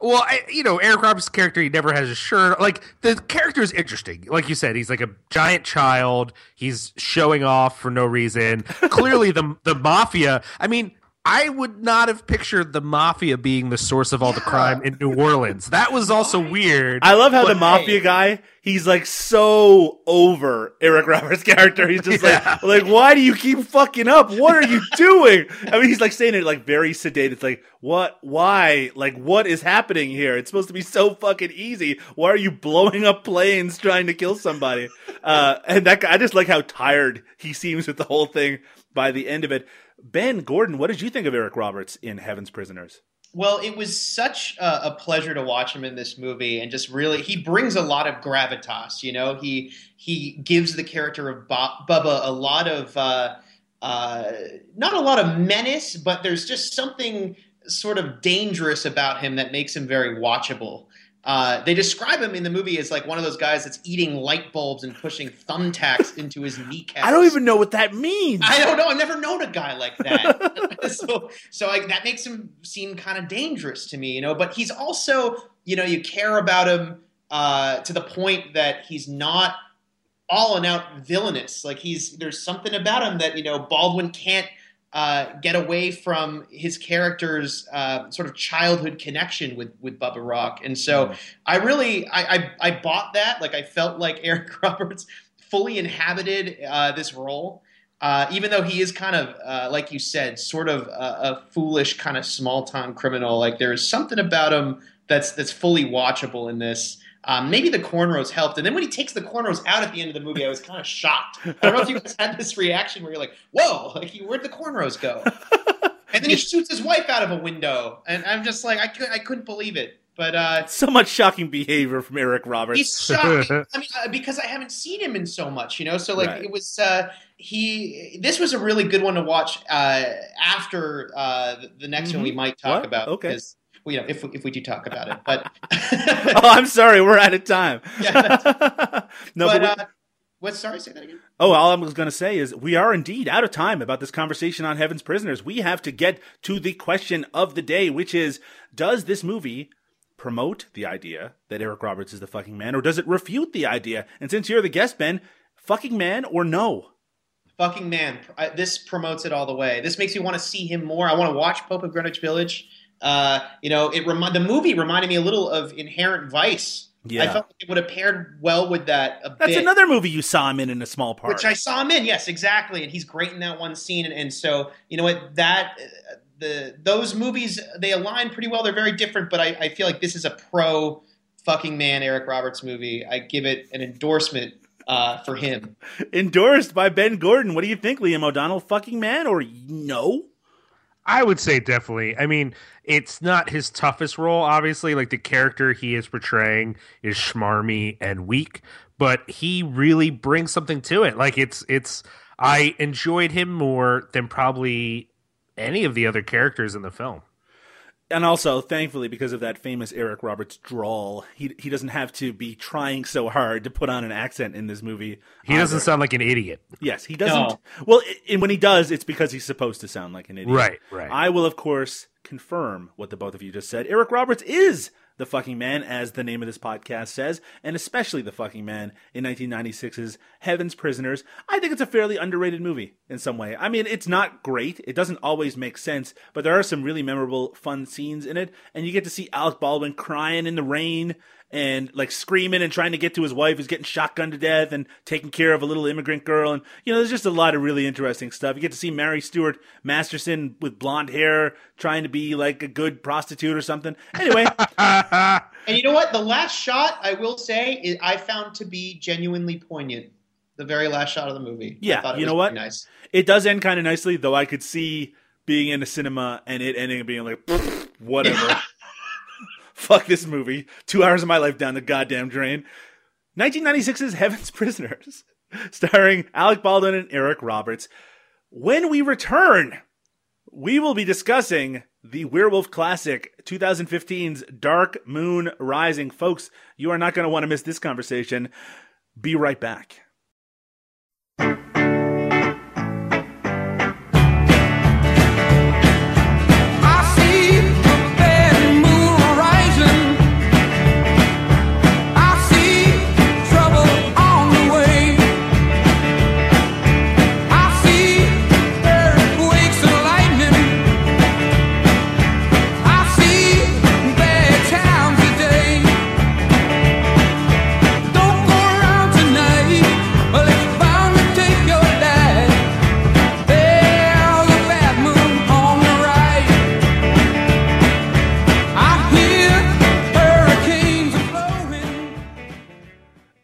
well, I, you know, Eric Roberts' character, he never has a shirt. Like, the character is interesting. Like you said, he's like a giant child. He's showing off for no reason. Clearly the the mafia, I mean, I would not have pictured the mafia being the source of all the crime in New Orleans. That was also weird. I love how but, the mafia hey. guy, he's like so over Eric Roberts' character. He's just yeah. like, like, why do you keep fucking up? What are you doing? I mean, he's like saying it like very sedate. It's like, what? Why? Like, what is happening here? It's supposed to be so fucking easy. Why are you blowing up planes trying to kill somebody? Uh, and that guy, I just like how tired he seems with the whole thing by the end of it. Ben Gordon, what did you think of Eric Roberts in Heaven's Prisoners? Well, it was such a, a pleasure to watch him in this movie, and just really, he brings a lot of gravitas. You know, he he gives the character of Bob, Bubba a lot of uh, uh, not a lot of menace, but there's just something sort of dangerous about him that makes him very watchable. Uh, they describe him in the movie as like one of those guys that's eating light bulbs and pushing thumbtacks into his kneecaps. I don't even know what that means. I don't know. I've never known a guy like that. so so like, that makes him seem kind of dangerous to me, you know. But he's also, you know, you care about him uh, to the point that he's not all and out villainous. Like he's there's something about him that, you know, Baldwin can't uh, get away from his character's, uh, sort of childhood connection with, with Bubba Rock. And so I really, I, I, I bought that. Like I felt like Eric Roberts fully inhabited, uh, this role. Uh, even though he is kind of, uh, like you said, sort of a, a foolish kind of small town criminal. Like there is something about him that's, that's fully watchable in this. Um, maybe the cornrows helped. And then when he takes the cornrows out at the end of the movie, I was kind of shocked. I don't know if you guys had this reaction where you're like, whoa, like where'd the cornrows go? And then he shoots his wife out of a window. And I'm just like, I couldn't, I couldn't believe it. But uh, so much shocking behavior from Eric Roberts. He's shocking. I mean, uh, because I haven't seen him in so much, you know. So like, right. it was uh, he. This was a really good one to watch uh, after uh, the next mm-hmm. one we might talk what? about. Okay. Well, you know, if we, if we do talk about it, but oh, I'm sorry, we're out of time. Yeah, that's... no, but, but we... uh, what? Sorry, say that again. Oh, all I was going to say is we are indeed out of time about this conversation on Heaven's Prisoners. We have to get to the question of the day, which is: does this movie promote the idea that Eric Roberts is the fucking man, or does it refute the idea? And since you're the guest, Ben, fucking man or no? Fucking man. I, this promotes it all the way. This makes me want to see him more. I want to watch Pope of Greenwich Village. Uh, you know, it remi- the movie reminded me a little of Inherent Vice. Yeah. I felt like it would have paired well with that a That's bit. Another movie you saw him in in a small part. Which I saw him in, yes, exactly. And he's great in that one scene. And, and so, you know what, that, the those movies, they align pretty well. They're very different, but I, I feel like this is a pro fucking man Eric Roberts movie. I give it an endorsement uh, for him. Endorsed by Ben Gordon. What do you think, Liam O'Donnell? Fucking man or no? I would say definitely. I mean, it's not his toughest role, obviously. Like, the character he is portraying is schmarmy and weak, but he really brings something to it. Like, it's, it's, I enjoyed him more than probably any of the other characters in the film. And also, thankfully, because of that famous Eric Roberts drawl, he he doesn't have to be trying so hard to put on an accent in this movie. He either. doesn't sound like an idiot. Yes, he doesn't. No. Well, and when he does, it's because he's supposed to sound like an idiot. Right, right. I will, of course, confirm what the both of you just said. Eric Roberts is the fucking man, as the name of this podcast says, and especially the fucking man in nineteen ninety-six's Heaven's Prisoners. I think it's a fairly underrated movie in some way. I mean, it's not great. It doesn't always make sense, but there are some really memorable, fun scenes in it. And you get to see Alec Baldwin crying in the rain and like screaming and trying to get to his wife who's getting shotgunned to death and taking care of a little immigrant girl. And, you know, there's just a lot of really interesting stuff. You get to see Mary Stuart Masterson with blonde hair trying to be like a good prostitute or something. Anyway. And you know what? The last shot, I will say, is I found to be genuinely poignant. The very last shot of the movie. Yeah, you know what? Nice. It does end kind of nicely, though I could see being in a cinema and it ending up being like, whatever. Fuck this movie. Two hours of my life down the goddamn drain. nineteen ninety-six's Heaven's Prisoners, starring Alec Baldwin and Eric Roberts. When we return, we will be discussing the werewolf classic, twenty fifteen's Dark Moon Rising. Folks, you are not going to want to miss this conversation. Be right back.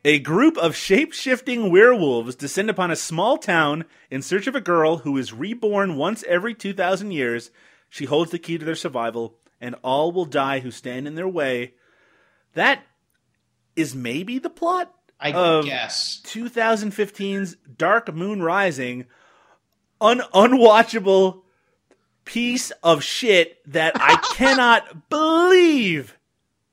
A group of shape-shifting werewolves descend upon a small town in search of a girl who is reborn once every two thousand years. She holds the key to their survival, and all will die who stand in their way. That is maybe the plot I of guess. twenty fifteen's Dark Moon Rising, an unwatchable piece of shit that I cannot believe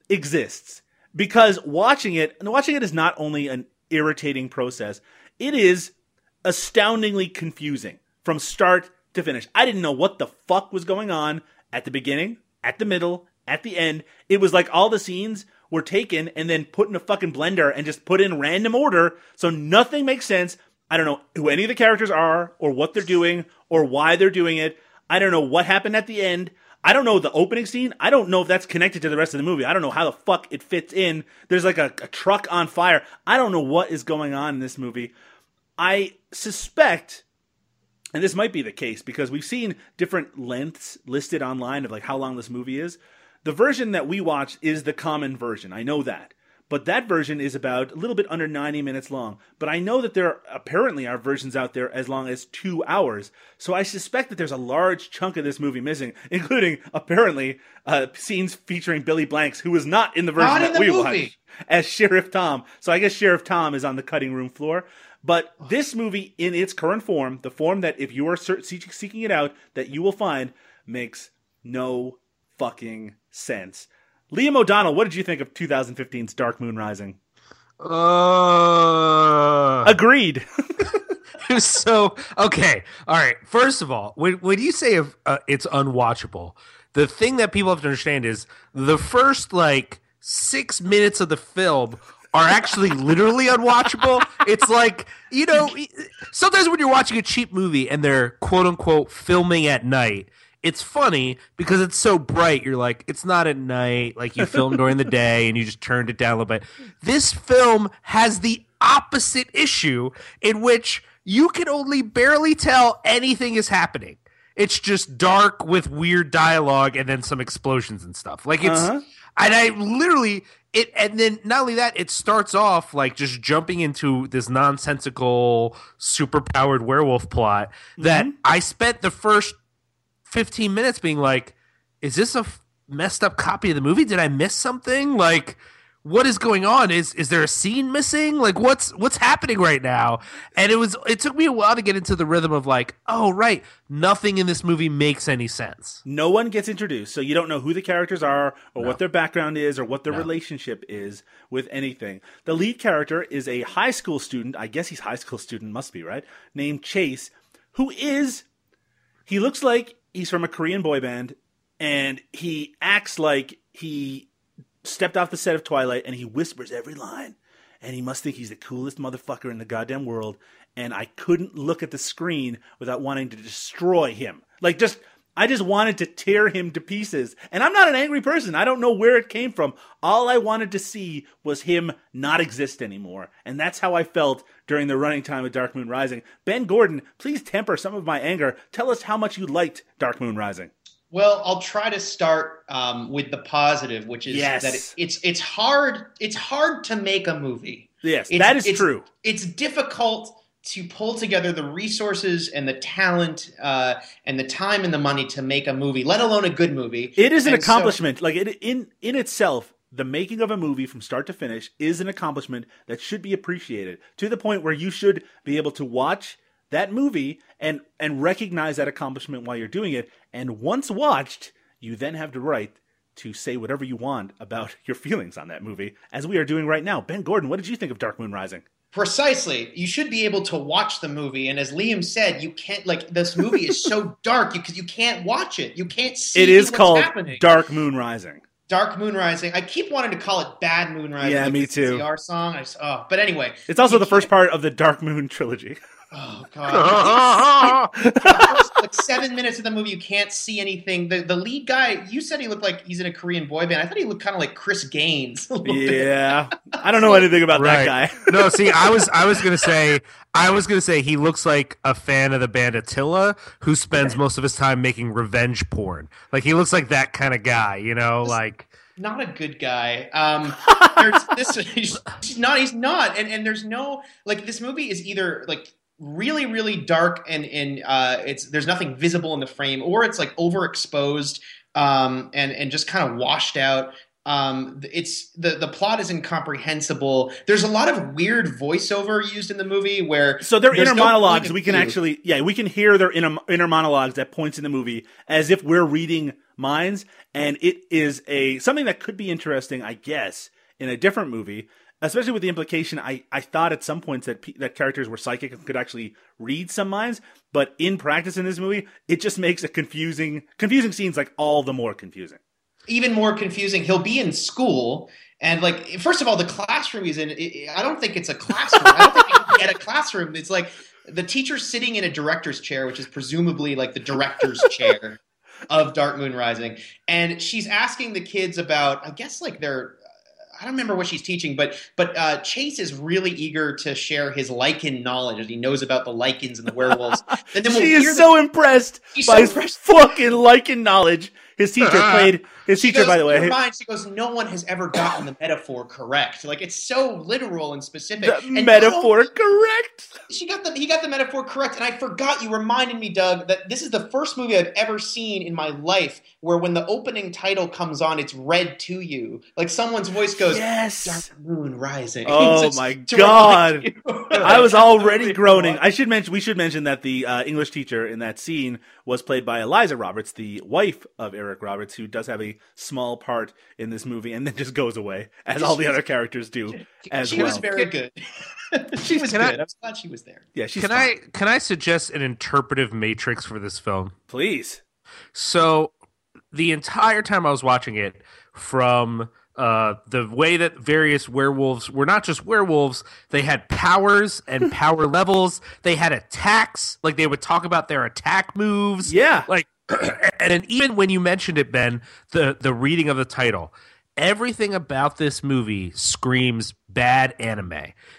exists. Because watching it, and watching it is not only an irritating process, it is astoundingly confusing from start to finish. I didn't know what the fuck was going on at the beginning, at the middle, at the end. It was like all the scenes were taken and then put in a fucking blender and just put in random order, so nothing makes sense. I don't know who any of the characters are or what they're doing or why they're doing it. I don't know what happened at the end. I don't know the opening scene. I don't know if that's connected to the rest of the movie. I don't know how the fuck it fits in. There's like a, a truck on fire. I don't know what is going on in this movie. I suspect, and this might be the case because we've seen different lengths listed online of like how long this movie is. The version that we watched is the common version. I know that. But that version is about a little bit under ninety minutes long. But I know that there are, apparently are versions out there as long as two hours. So I suspect that there's a large chunk of this movie missing, including, apparently, uh, scenes featuring Billy Blanks, who was not in the version not that the we movie. watched, as Sheriff Tom. So I guess Sheriff Tom is on the cutting room floor. But this movie, in its current form, the form that if you are seeking it out, that you will find, makes no fucking sense. Liam O'Donnell, what did you think of twenty fifteen's Dark Moon Rising? Uh... Agreed. So, okay. All right. First of all, when, when you say if, uh, it's unwatchable, the thing that people have to understand is the first, like, six minutes of the film are actually literally unwatchable. It's like, you know, sometimes when you're watching a cheap movie and they're, quote-unquote, filming at night, it's funny because it's so bright. You're like, it's not at night. Like you filmed during the day and you just turned it down a little bit. This film has the opposite issue in which you can only barely tell anything is happening. It's just dark with weird dialogue and then some explosions and stuff. Like it's, uh-huh. and I literally, it, and then not only that, it starts off like just jumping into this nonsensical, superpowered werewolf plot mm-hmm. that I spent the first fifteen minutes being like, is this a f- messed up copy of the movie? Did I miss something? Like, what is going on? Is is there a scene missing? Like, what's what's happening right now? And it was it took me a while to get into the rhythm of like, oh, right, nothing in this movie makes any sense. No one gets introduced, so you don't know who the characters are or no. what their background is or what their no. relationship is with anything. The lead character is a high school student. I guess he's high school student, must be, right? Named Chase, who is, he looks like, he's from a Korean boy band, and he acts like he stepped off the set of Twilight, and he whispers every line, and he must think he's the coolest motherfucker in the goddamn world, and I couldn't look at the screen without wanting to destroy him. Like, just, I just wanted to tear him to pieces, and I'm not an angry person. I don't know where it came from. All I wanted to see was him not exist anymore, and that's how I felt during the running time of Dark Moon Rising. Ben Gordon, please temper some of my anger. Tell us how much you liked Dark Moon Rising. Well, I'll try to start um, with the positive, which is yes. that it, it's it's hard it's hard to make a movie. Yes, it's, that is it's, true. It's difficult to pull together the resources and the talent uh, and the time and the money to make a movie, let alone a good movie. It is an and accomplishment. So- like it, in in itself. The making of a movie from start to finish is an accomplishment that should be appreciated to the point where you should be able to watch that movie and, and recognize that accomplishment while you're doing it. And once watched, you then have the right to say whatever you want about your feelings on that movie, as we are doing right now. Ben Gordon, what did you think of Dark Moon Rising? Precisely. You should be able to watch the movie. And as Liam said, you can't, like, this movie is so dark because you, you can't watch it. You can't see it is what's called happening. Dark Moon Rising. Dark Moon Rising. I keep wanting to call it Bad Moon Rising. Yeah, like me too. Our song. I just, oh, but anyway, it's also the can't... first part of the Dark Moon trilogy. Oh god! The first, like seven minutes of the movie, you can't see anything. The the lead guy, you said he looked like he's in a Korean boy band. I thought he looked kind of like Chris Gaines. Yeah, I don't know anything about right. that guy. No, see, I was I was gonna say I was gonna say he looks like a fan of the band Attila, who spends most of his time making revenge porn. Like he looks like that kind of guy, you know, like. not a good guy. Um, there's this, he's not, he's not. And, and there's no, like, this movie is either, like, really, really dark and, and uh, it's, there's nothing visible in the frame, or it's, like, overexposed um, and, and just kind of washed out. Um, it's the, the plot is incomprehensible. There's a lot of weird voiceover used in the movie where so their inner no monologues we can view. actually yeah we can hear their inner, inner monologues at points in the movie as if we're reading minds, and it is a something that could be interesting, I guess, in a different movie, especially with the implication I I thought at some points that that characters were psychic and could actually read some minds, but in practice in this movie it just makes a confusing confusing scenes like all the more confusing. Even more confusing, he'll be in school, and like, first of all, the classroom he's in, it, I don't think it's a classroom. I don't think you can get a classroom. It's like the teacher's sitting in a director's chair, which is presumably like the director's chair of Dark Moon Rising. And she's asking the kids about, I guess like their, I don't remember what she's teaching, but but uh, Chase is really eager to share his lichen knowledge. He knows about the lichens and the werewolves. And then we'll she is so the, impressed by so his impressed. fucking lichen knowledge. His teacher uh, played – his teacher, goes, by the way. In her mind, she goes, no one has ever gotten the metaphor correct. Like, it's so literal and specific. The and metaphor no, correct? She got the, he got the metaphor correct, and I forgot. You reminded me, Doug, that this is the first movie I've ever seen in my life where when the opening title comes on, it's read to you. Like, someone's voice goes, yes. Dark Moon Rising. Oh, my God. I was already groaning. I should mention – we should mention that the uh, English teacher in that scene was played by Eliza Roberts, the wife of Eric Eric Roberts, who does have a small part in this movie and then just goes away, as all the other characters do as well. She was very good. She was good. I was glad she was there. Yeah, she's Can I can I suggest an interpretive matrix for this film? Please. So the entire time I was watching it, from uh, the way that various werewolves were not just werewolves, they had powers and power levels. They had attacks. Like, they would talk about their attack moves. Yeah. Like, and, and even when you mentioned it, Ben, the, the reading of the title, everything about this movie screams bad anime.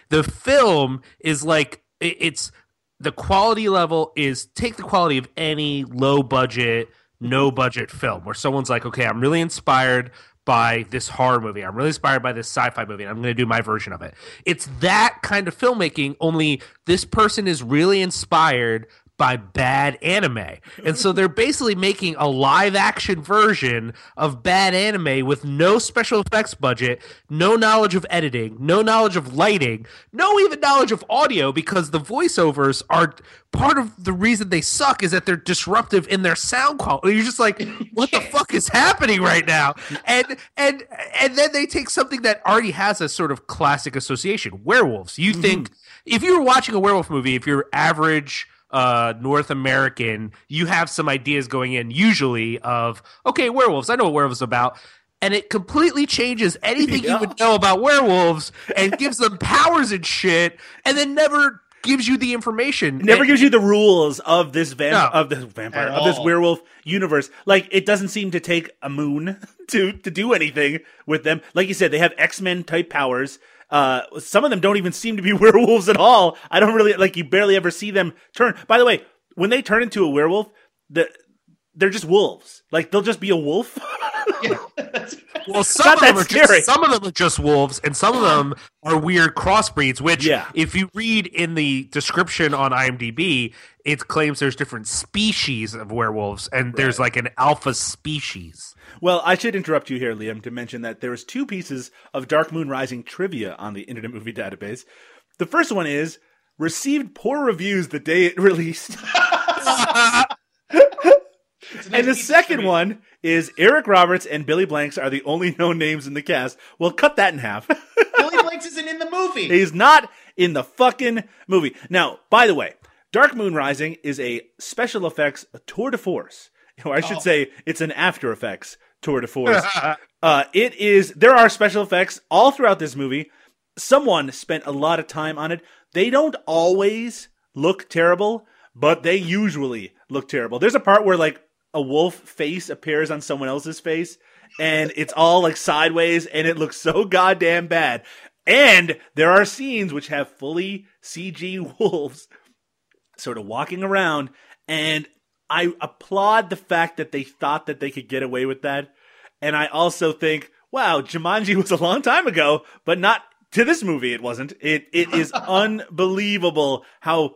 The film is like, it, it's the quality level is take the quality of any low budget, no budget film where someone's like, okay, I'm really inspired by this horror movie. I'm really inspired by this sci-fi movie. And I'm going to do my version of it. It's that kind of filmmaking, only this person is really inspired by bad anime. And so they're basically making a live action version of bad anime with no special effects budget, no knowledge of editing, no knowledge of lighting, no even knowledge of audio, because the voiceovers are part of the reason they suck is that they're disruptive in their sound quality. You're just like, what the fuck is happening right now? And and and then they take something that already has a sort of classic association, werewolves. You think mm-hmm. if you were watching a werewolf movie, if you're average Uh, North American, you have some ideas going in usually of, okay, werewolves, I know what werewolves are about. And it completely changes anything yeah. you would know about werewolves and gives them powers and shit, and then never gives you the information. It never and, gives you the rules of this vamp- no, of this vampire, of all. this werewolf universe. Like, it doesn't seem to take a moon to, to do anything with them. Like you said, they have X-Men type powers. Uh, some of them don't even seem to be werewolves at all. I don't really like. You barely ever see them turn. By the way, when they turn into a werewolf, the they're just wolves. Like, they'll just be a wolf. Yeah. Well, some of them are just, some of them are just wolves, and some of them are weird crossbreeds. Which, yeah. if you read in the description on IMDb, it claims there's different species of werewolves, and right. there's like an alpha species. Well, I should interrupt you here, Liam, to mention that there is two pieces of Dark Moon Rising trivia on the Internet Movie Database. The first one is, received poor reviews the day it released. And the second one is, Eric Roberts and Billy Blanks are the only known names in the cast. Well, cut that in half. Billy Blanks isn't in the movie. He's not in the fucking movie. Now, by the way, Dark Moon Rising is a special effects tour de force. Or I should oh. say it's an After Effects tour de force. uh, it is, there are special effects all throughout this movie. Someone spent a lot of time on it. They don't always look terrible, but they usually look terrible. There's a part where like a wolf face appears on someone else's face and it's all like sideways and it looks so goddamn bad. And there are scenes which have fully C G wolves sort of walking around, and I applaud the fact that they thought that they could get away with that. And I also think, wow, Jumanji was a long time ago, but not to this movie. It wasn't. It it is unbelievable how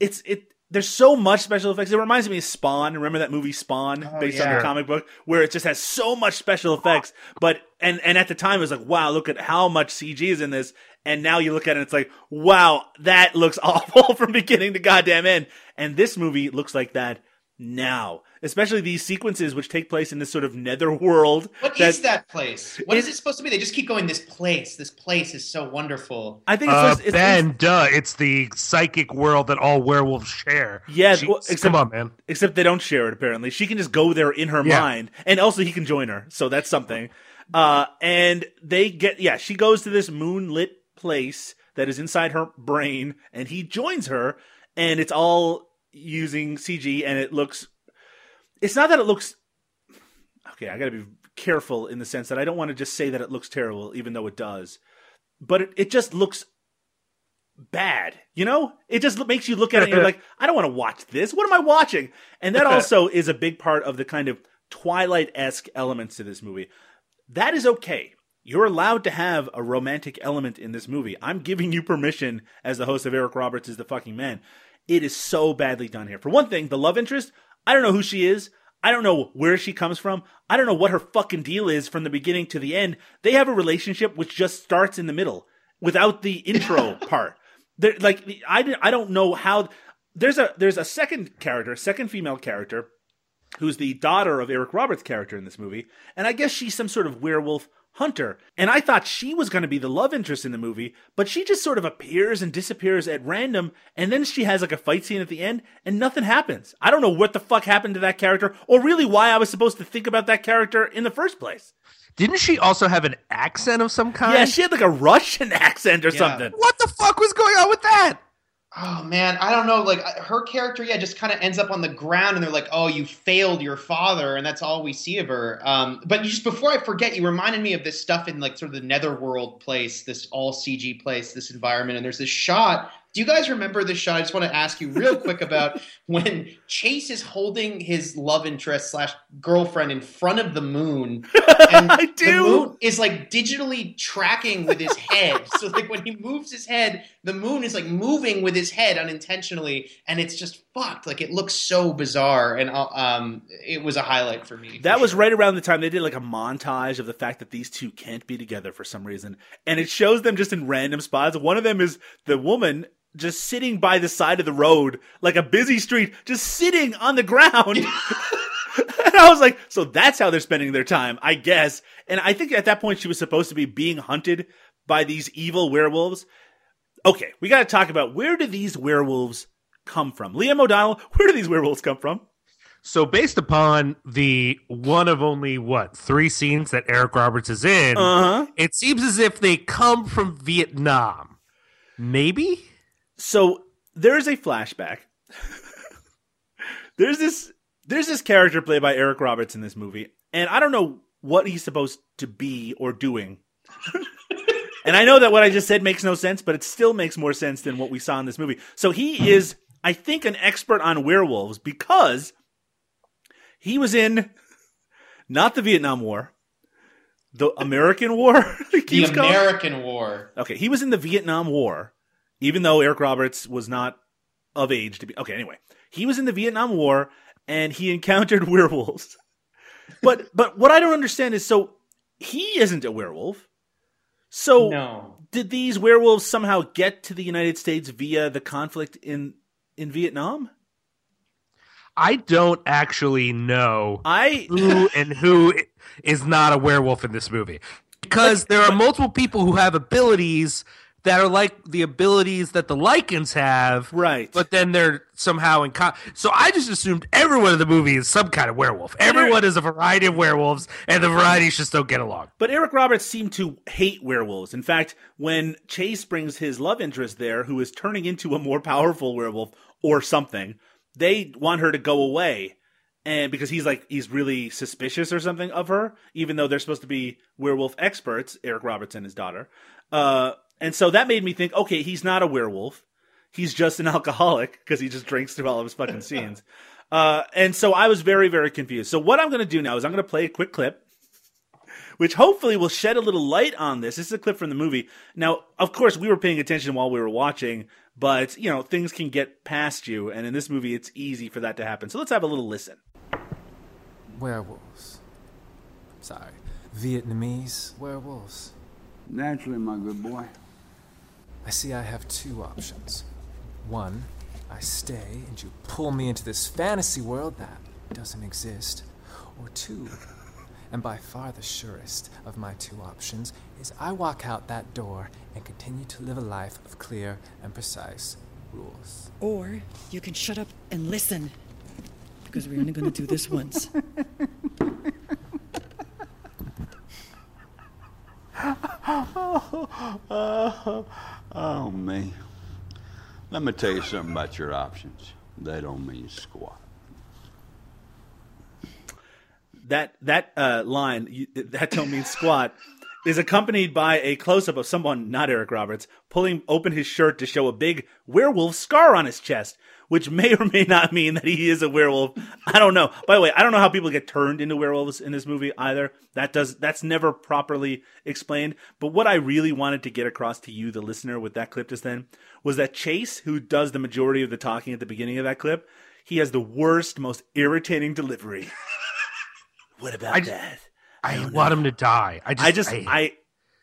it's it. There's so much special effects. It reminds me of Spawn. Remember that movie Spawn, oh, based yeah. on the comic book, where it just has so much special effects. But and and at the time it was like, wow, look at how much C G is in this. And now you look at it and it's like, wow, that looks awful from beginning to goddamn end. And this movie looks like that now. Especially these sequences which take place in this sort of netherworld. What that, is that place? What it, is it supposed to be? They just keep going, this place. This place is so wonderful. I think it's, uh, it's, it's Ben, it's, duh, it's the psychic world that all werewolves share. Yeah, she, well, except, come on, man. Except they don't share it, apparently. She can just go there in her yeah. mind. And also he can join her, so that's something. Uh, and they get, yeah, she goes to this moonlit place that is inside her brain, and he joins her, and it's all using C G, and it looks, it's not that it looks, okay, I gotta be careful in the sense that I don't want to just say that it looks terrible, even though it does, but it, it just looks bad, you know? It just makes you look at it and you're like, I don't want to watch this, what am I watching? And that also is a big part of the kind of Twilight-esque elements to this movie. That is okay. You're allowed to have a romantic element in this movie. I'm giving you permission as the host of Eric Roberts Is the Fucking Man. It is so badly done here. For one thing, the love interest, I don't know who she is. I don't know where she comes from. I don't know what her fucking deal is from the beginning to the end. They have a relationship which just starts in the middle without the intro part. They're, like, I, I don't know how... There's a, there's a second character, second female character, who's the daughter of Eric Roberts' character in this movie. And I guess she's some sort of werewolf hunter, and I thought she was going to be the love interest in the movie, but she just sort of appears and disappears at random, and then she has like a fight scene at the end, and nothing happens. I don't know what the fuck happened to that character, or really why I was supposed to think about that character in the first place. Didn't she also have an accent of some kind? Yeah, she had like a Russian accent or yeah. something. What the fuck was going on with that? Oh, man, I don't know. Like, her character, yeah, just kind of ends up on the ground, and they're like, oh, you failed your father, and that's all we see of her. Um, but you just, before I forget, you reminded me of this stuff in, like, sort of the netherworld place, this all-C G place, this environment, and there's this shot. Do you guys remember this shot? I just want to ask you real quick about when Chase is holding his love interest slash girlfriend in front of the moon. And I do. The moon is like digitally tracking with his head. So like when he moves his head, the moon is like moving with his head unintentionally. And it's just fucked. Like it looks so bizarre. And um, it was a highlight for me. That for was sure. right around the time they did like a montage of the fact that these two can't be together for some reason. And it shows them just in random spots. One of them is the woman just sitting by the side of the road, like a busy street, just sitting on the ground. And I was like, so that's how they're spending their time, I guess. And I think at that point she was supposed to be being hunted by these evil werewolves. Okay, we got to talk about, where do these werewolves come from? Liam O'Donnell, where do these werewolves come from? So based upon the one of only, what, three scenes that Eric Roberts is in, uh-huh. it seems as if they come from Vietnam. Maybe? So there is a flashback. there's this there's this character played by Eric Roberts in this movie, and I don't know what he's supposed to be or doing. And I know that what I just said makes no sense, but it still makes more sense than what we saw in this movie. So he is, I think, an expert on werewolves because he was in not the Vietnam War, the American War. The American called. War. Okay, he was in the Vietnam War. Even though Eric Roberts was not of age to be... Okay, anyway. He was in the Vietnam War, and he encountered werewolves. But but what I don't understand is, so he isn't a werewolf. So no. Did these werewolves somehow get to the United States via the conflict in, in Vietnam? I don't actually know I... who and who is not a werewolf in this movie. Because like, there are but... multiple people who have abilities... that are like the abilities that the Lycans have, right? But then they're somehow in. Co- so I just assumed everyone in the movie is some kind of werewolf. Everyone is a variety of werewolves, and the varieties just don't get along. But Eric Roberts seemed to hate werewolves. In fact, when Chase brings his love interest there, who is turning into a more powerful werewolf or something, they want her to go away, and because he's like he's really suspicious or something of her, even though they're supposed to be werewolf experts. Eric Roberts and his daughter. Uh, And so that made me think, okay, he's not a werewolf. He's just an alcoholic because he just drinks through all of his fucking scenes. Uh, and so I was very, very confused. So what I'm going to do now is I'm going to play a quick clip which hopefully will shed a little light on this. This is a clip from the movie. Now, of course, we were paying attention while we were watching, but, you know, things can get past you, and in this movie, it's easy for that to happen. So let's have a little listen. Werewolves. Sorry. Vietnamese werewolves. Naturally, my good boy. I see I have two options. One, I stay and you pull me into this fantasy world that doesn't exist. Or two, and by far the surest of my two options, is I walk out that door and continue to live a life of clear and precise rules. Or you can shut up and listen, because we're only going to do this once. Oh, oh, oh, me. Let me tell you something about your options. They don't mean squat. That that uh, line, you, that don't mean squat, is accompanied by a close-up of someone, not Eric Roberts, pulling open his shirt to show a big werewolf scar on his chest, which may or may not mean that he is a werewolf. I don't know. By the way, I don't know how people get turned into werewolves in this movie either. That does that's never properly explained. But what I really wanted to get across to you, the listener, with that clip just then, was that Chase, who does the majority of the talking at the beginning of that clip, he has the worst, most irritating delivery. What about I just, that? I, I want him to die. I just I just, I, I,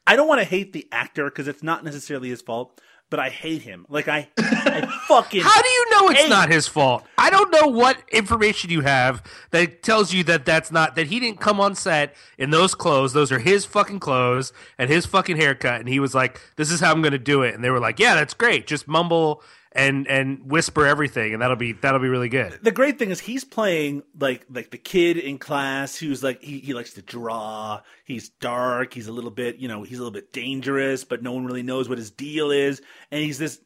I don't want to hate the actor because it's not necessarily his fault. But I hate him. Like, I, I fucking How do you know it's not his fault? I don't know what information you have that tells you that that's not, that he didn't come on set in those clothes. Those are his fucking clothes and his fucking haircut. And he was like, this is how I'm going to do it. And they were like, yeah, that's great. Just mumble and and whisper everything, and that'll be that'll be really good. The great thing is he's playing like like the kid in class who's like he, he likes to draw. He's dark. He's a little bit you know he's a little bit dangerous, but no one really knows what his deal is. And he's this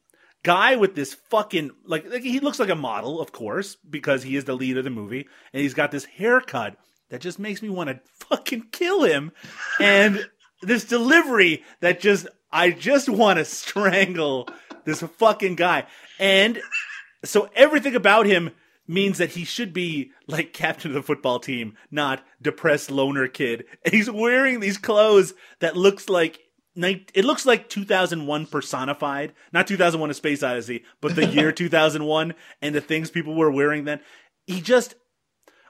guy with this fucking like, like he looks like a model, of course, because he is the lead of the movie, and he's got this haircut that just makes me want to fucking kill him, and this delivery that just I just want to strangle. This fucking guy. And so everything about him means that he should be like captain of the football team, not depressed loner kid. And he's wearing these clothes that looks like, it looks like two thousand one personified. Not two thousand one A Space Odyssey, but the year two thousand one and the things people were wearing then. He just,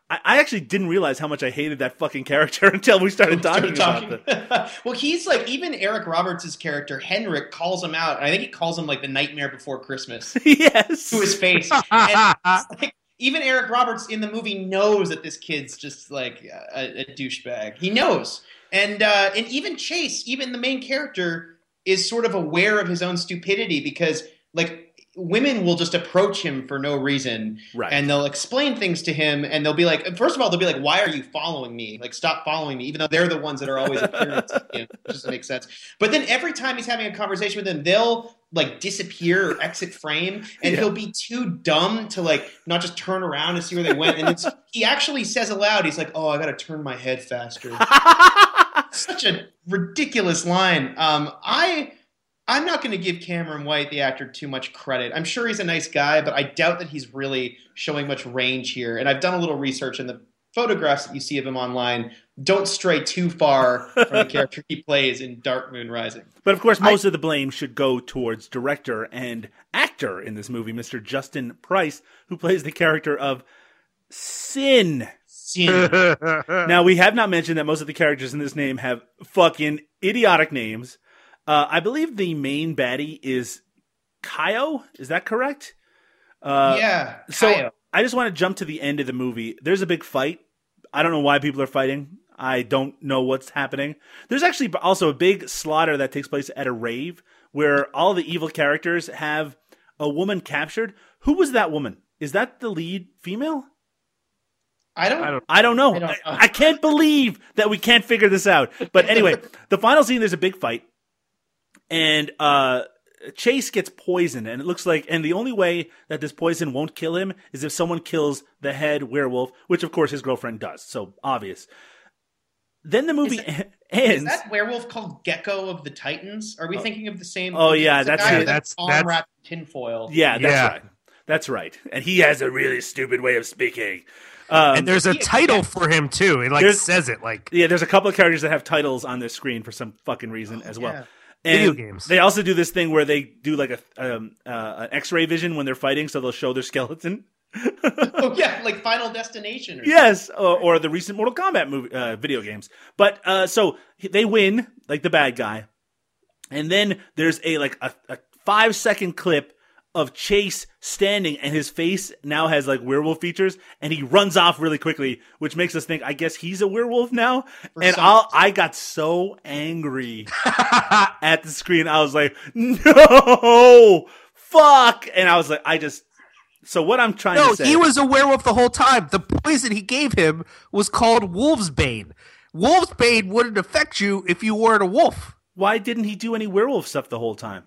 I, I actually didn't realize how much I hated that fucking character until we started talking, started talking. about it. Well, he's like, even Eric Roberts' character, Henrik, calls him out. And I think he calls him like the Nightmare Before Christmas. Yes. To his face. And like, even Eric Roberts in the movie knows that this kid's just like a, a douchebag. He knows. And, uh, and even Chase, even the main character, is sort of aware of his own stupidity because like, women will just approach him for no reason, right? And they'll explain things to him, and they'll be like, first of all, they'll be like, why are you following me? Like, stop following me, even though they're the ones that are always appearing to him. It just makes sense. But then every time he's having a conversation with them, they'll like disappear or exit frame, and yeah. he'll be too dumb to like not just turn around and see where they went. And it's, he actually says aloud, he's like, oh, I gotta turn my head faster. Such a ridiculous line. Um, I... I'm not going to give Cameron White, the actor, too much credit. I'm sure he's a nice guy, but I doubt that he's really showing much range here. And I've done a little research, and the photographs that you see of him online don't stray too far from the character he plays in Dark Moon Rising. But, of course, most I, of the blame should go towards director and actor in this movie, Mister Justin Price, who plays the character of Sin. Sin. Now, we have not mentioned that most of the characters in this name have fucking idiotic names. Uh, I believe the main baddie is Kaio. Is that correct? Uh, yeah. Kaio. So I just want to jump to the end of the movie. There's a big fight. I don't know why people are fighting. I don't know what's happening. There's actually also a big slaughter that takes place at a rave where all the evil characters have a woman captured. Who was that woman? Is that the lead female? I don't, I don't. I don't know. I, don't know. I, I can't believe that we can't figure this out. But anyway, the final scene. There's a big fight. And uh, Chase gets poisoned, and it looks like, and the only way that this poison won't kill him is if someone kills the head werewolf, which of course his girlfriend does. So obvious. Then the movie is that, ends. Is that werewolf called Gecko of the Titans? Are we oh. thinking of the same? Oh yeah, that's that's, that's, that's tinfoil. Yeah, that's yeah. right. That's right. And he has a really stupid way of speaking. Um, and there's a title for him, too. It, like, says it. like Yeah, there's a couple of characters that have titles on their screen for some fucking reason oh, as well. Yeah. And video games. They also do this thing where they do, like, a um, uh, an X-ray vision when they're fighting, so they'll show their skeleton. Oh, yeah, like Final Destination. Or yes, or, or the recent Mortal Kombat movie, uh, video games. But, uh, so, they win, like, the bad guy. And then there's a, like, a, a five-second clip of Chase standing, and his face now has like werewolf features, and he runs off really quickly, which makes us think, I guess he's a werewolf now. Or and I'll, I got so angry at the screen. I was like, no, fuck. And I was like, I just, so what I'm trying no, to say. No, he was a werewolf the whole time. The poison he gave him was called Wolvesbane. Wolvesbane wouldn't affect you if you weren't a wolf. Why didn't he do any werewolf stuff the whole time?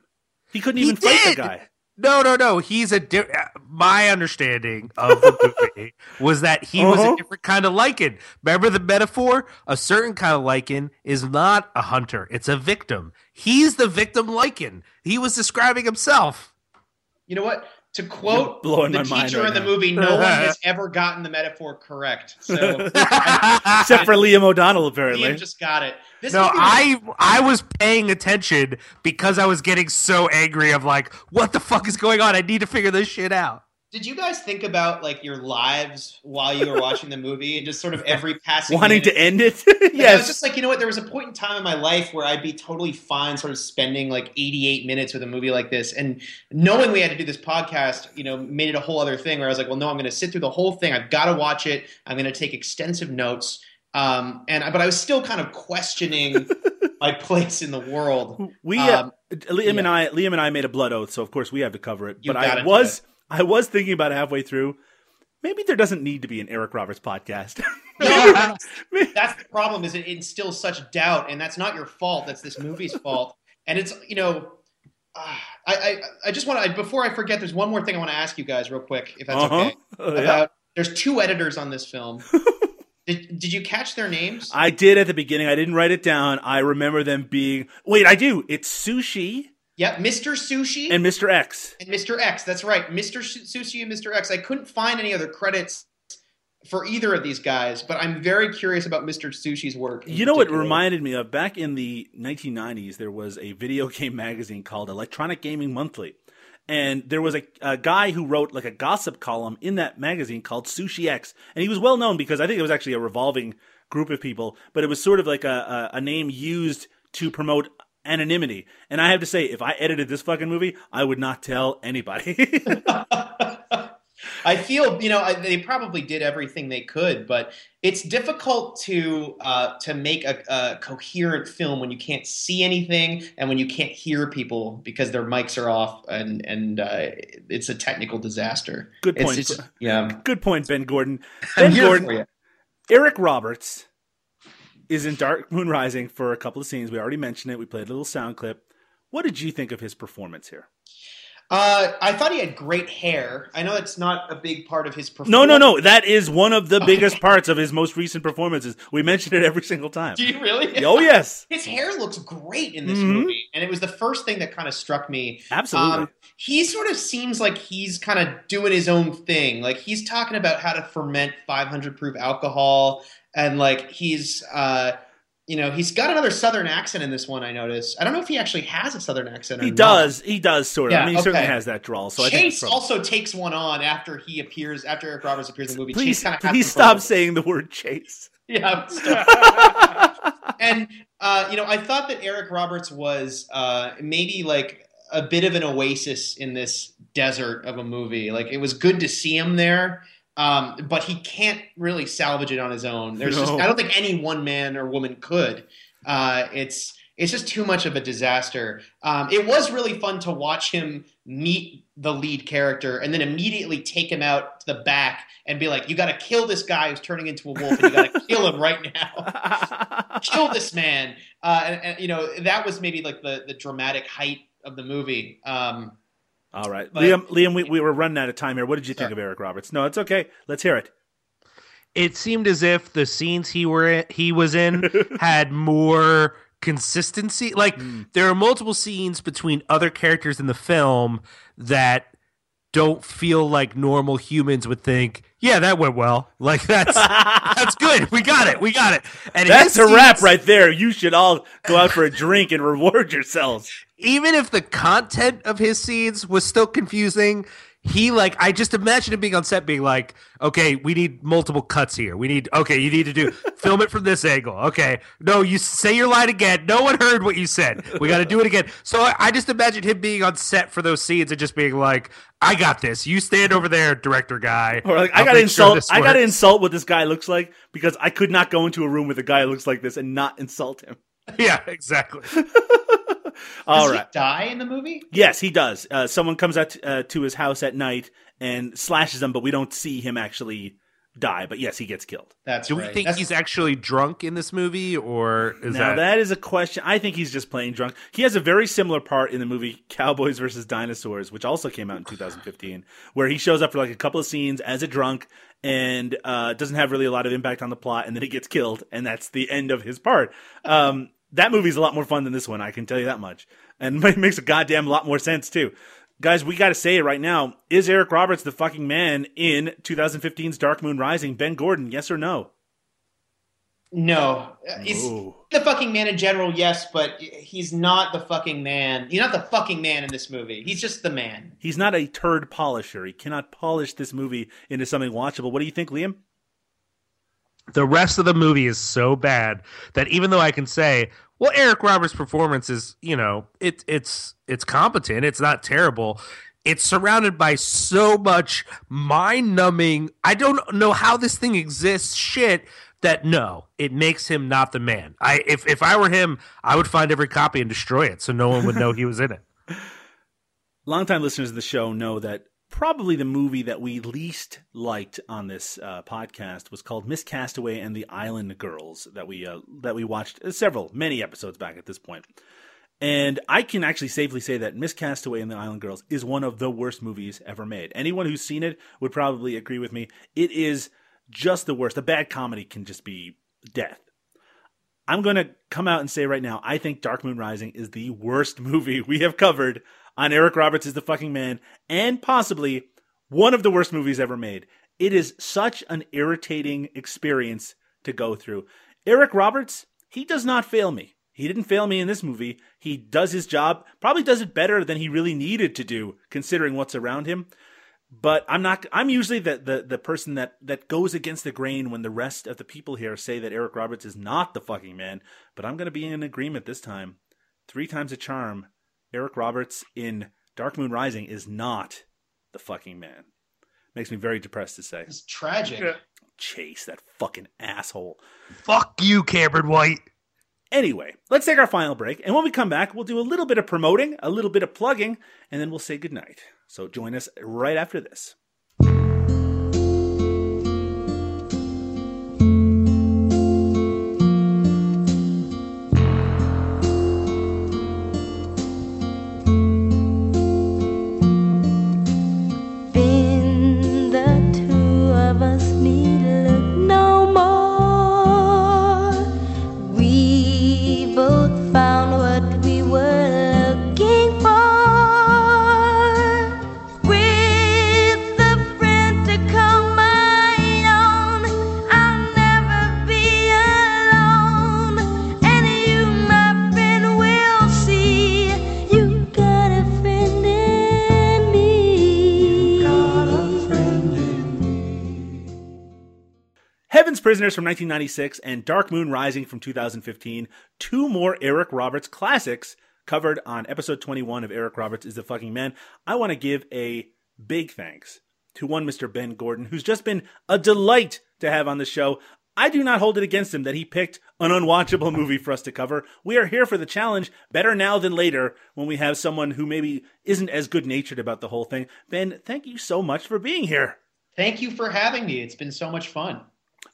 He couldn't he even did. fight the guy. No, no, no. He's a di- my understanding of the movie was that he uh-huh. was a different kind of lichen. Remember the metaphor? A certain kind of lichen is not a hunter; it's a victim. He's the victim lichen. He was describing himself. You know what? To quote the teacher right in the now. movie, no one has ever gotten the metaphor correct. So, except for Liam O'Donnell, apparently. Liam just got it. This no, I was- I was paying attention because I was getting so angry of like, what the fuck is going on? I need to figure this shit out. Did you guys think about like your lives while you were watching the movie and just sort of every passing wanting minute? to end it? Yes. I was just like, you know what? There was a point in time in my life where I'd be totally fine sort of spending like eighty-eight minutes with a movie like this. And knowing we had to do this podcast, you know, made it a whole other thing where I was like, well, no, I'm going to sit through the whole thing. I've got to watch it. I'm going to take extensive notes. Um, and but I was still kind of questioning my place in the world. We, um, uh, Liam yeah. and I, Liam and I made a blood oath, so of course we have to cover it. You but I was. It. I was thinking about halfway through, maybe there doesn't need to be an Eric Roberts podcast. No, that's the problem, is it instills such doubt, and that's not your fault. That's this movie's fault. And it's, you know, uh, I, I I just want to, before I forget, there's one more thing I want to ask you guys real quick, if that's uh-huh. okay. Oh, yeah. About, there's two editors on this film. Did, did you catch their names? I did at the beginning. I didn't write it down. I remember them being, wait, I do. It's Sushi. Yep, Mister Sushi. And Mister X. And Mister X, that's right. Mister Sushi and Mister X. I couldn't find any other credits for either of these guys, but I'm very curious about Mister Sushi's work. You know what it reminded me of? Back in the nineteen nineties, there was a video game magazine called Electronic Gaming Monthly. And there was a, a guy who wrote like a gossip column in that magazine called Sushi X. And he was well known because I think it was actually a revolving group of people, but it was sort of like a, a, a name used to promote anonymity. And I have to say, if I edited this fucking movie, I would not tell anybody. I feel, you know, I, they probably did everything they could, but it's difficult to uh, to make a, a coherent film when you can't see anything and when you can't hear people because their mics are off, and and uh, it's a technical disaster. Good point. It's just, yeah. Good point, Ben Gordon. Ben Gordon. Eric Roberts is in Dark Moon Rising for a couple of scenes. We already mentioned it. We played a little sound clip. What did you think of his performance here? Uh, I thought he had great hair. I know it's not a big part of his performance. No, no, no. That is one of the biggest parts of his most recent performances. We mentioned it every single time. Do you really? Oh, yes. His hair looks great in this mm-hmm. movie. And it was the first thing that kind of struck me. Absolutely. Um, he sort of seems like he's kind of doing his own thing. Like he's talking about how to ferment five hundred proof alcohol. And like he's, uh, you know, he's got another Southern accent in this one. I noticed. I don't know if he actually has a Southern accent. Or he does. Not. He does sort of. Yeah, I mean, he okay. certainly has that drawl. So Chase I think probably... also takes one on after he appears. After Eric Roberts appears in the movie. Please, Chase kind of please stop him. saying the word Chase. Yeah. Stop. And uh, you know, I thought that Eric Roberts was uh, maybe like a bit of an oasis in this desert of a movie. Like it was good to see him there. Um, but he can't really salvage it on his own. There's no. just, I don't think any one man or woman could. Uh, it's it's just too much of a disaster. Um, it was really fun to watch him meet the lead character and then immediately take him out to the back and be like, you got to kill this guy who's turning into a wolf, and you got to kill him right now. Kill this man. Uh, and, and, you know, that was maybe like the, the dramatic height of the movie. Um All right. But, Liam, Liam, we, we were running out of time here. What did you sorry. think of Eric Roberts? No, it's okay. Let's hear it. It seemed as if the scenes he were in, he was in had more consistency. Like mm. there are multiple scenes between other characters in the film that don't feel like normal humans would think, yeah, that went well. Like, that's that's good. We got it. We got it. And that's a wrap right there. You should all go out for a drink and reward yourselves. Even if the content of his scenes was still confusing, he, like, I just imagine him being on set being like, okay, we need multiple cuts here. We need, okay, you need to do, film it from this angle. Okay, no, you say your line again. No one heard what you said. We got to do it again. So I, I just imagine him being on set for those scenes and just being like, I got this. You stand over there, director guy. Or like, I got to insult, sure I got to insult what this guy looks like because I could not go into a room with a guy who looks like this and not insult him. Yeah, exactly. All does right. he die in the movie? Yes, he does. Uh, someone comes out t- uh, to his house at night and slashes him, but we don't see him actually die. But yes, he gets killed. That's Do right. we think That's... he's actually drunk in this movie, or is now, that... that is a question. I think he's just plain drunk. He has a very similar part in the movie Cowboys versus Dinosaurs, which also came out in two thousand fifteen, where he shows up for like a couple of scenes as a drunk and uh, doesn't have really a lot of impact on the plot, and then he gets killed, and that's the end of his part. Um That movie's a lot more fun than this one, I can tell you that much. And it makes a goddamn lot more sense, too. Guys, we got to say it right now. Is Eric Roberts the fucking man in twenty fifteen's Dark Moon Rising? Ben Gordon, yes or no? No. He's the fucking man in general, yes, but he's not the fucking man. He's not the fucking man in this movie. He's just the man. He's not a turd polisher. He cannot polish this movie into something watchable. What do you think, Liam? The rest of the movie is so bad that even though I can say, well, Eric Roberts' performance is, you know, it, it's it's competent. It's not terrible. It's surrounded by so much mind-numbing, I don't know how this thing exists shit that, no, it makes him not the man. I If, if I were him, I would find every copy and destroy it so no one would know he was in it. Longtime listeners of the show know that probably the movie that we least liked on this uh, podcast was called Miss Castaway and the Island Girls that we uh, that we watched several, many episodes back at this point. And I can actually safely say that Miss Castaway and the Island Girls is one of the worst movies ever made. Anyone who's seen it would probably agree with me. It is just the worst. A bad comedy can just be death. I'm going to come out and say right now, I think Dark Moon Rising is the worst movie we have covered on Eric Roberts is the fucking man, and possibly one of the worst movies ever made. It is such an irritating experience to go through. Eric Roberts, he does not fail me. He didn't fail me in this movie. He does his job, probably does it better than he really needed to do, considering what's around him. But I'm not. I'm usually the, the, the person that, that goes against the grain when the rest of the people here say that Eric Roberts is not the fucking man. But I'm going to be in agreement this time. Three times a charm. Eric Roberts in Dark Moon Rising is not the fucking man. Makes me very depressed to say. It's tragic. Yeah. Chase, that fucking asshole. Fuck you, Cameron White. Anyway, let's take our final break. And when we come back, we'll do a little bit of promoting, a little bit of plugging, and then we'll say goodnight. So join us right after this. Heaven's Prisoners from nineteen ninety-six and Dark Moon Rising from two thousand fifteen, two more Eric Roberts classics covered on episode twenty-one of Eric Roberts is the fucking man. I want to give a big thanks to one Mister Ben Gordon, who's just been a delight to have on the show. I do not hold it against him that he picked an unwatchable movie for us to cover. We are here for the challenge, better now than later, when we have someone who maybe isn't as good-natured about the whole thing. Ben, thank you so much for being here. Thank you for having me. It's been so much fun.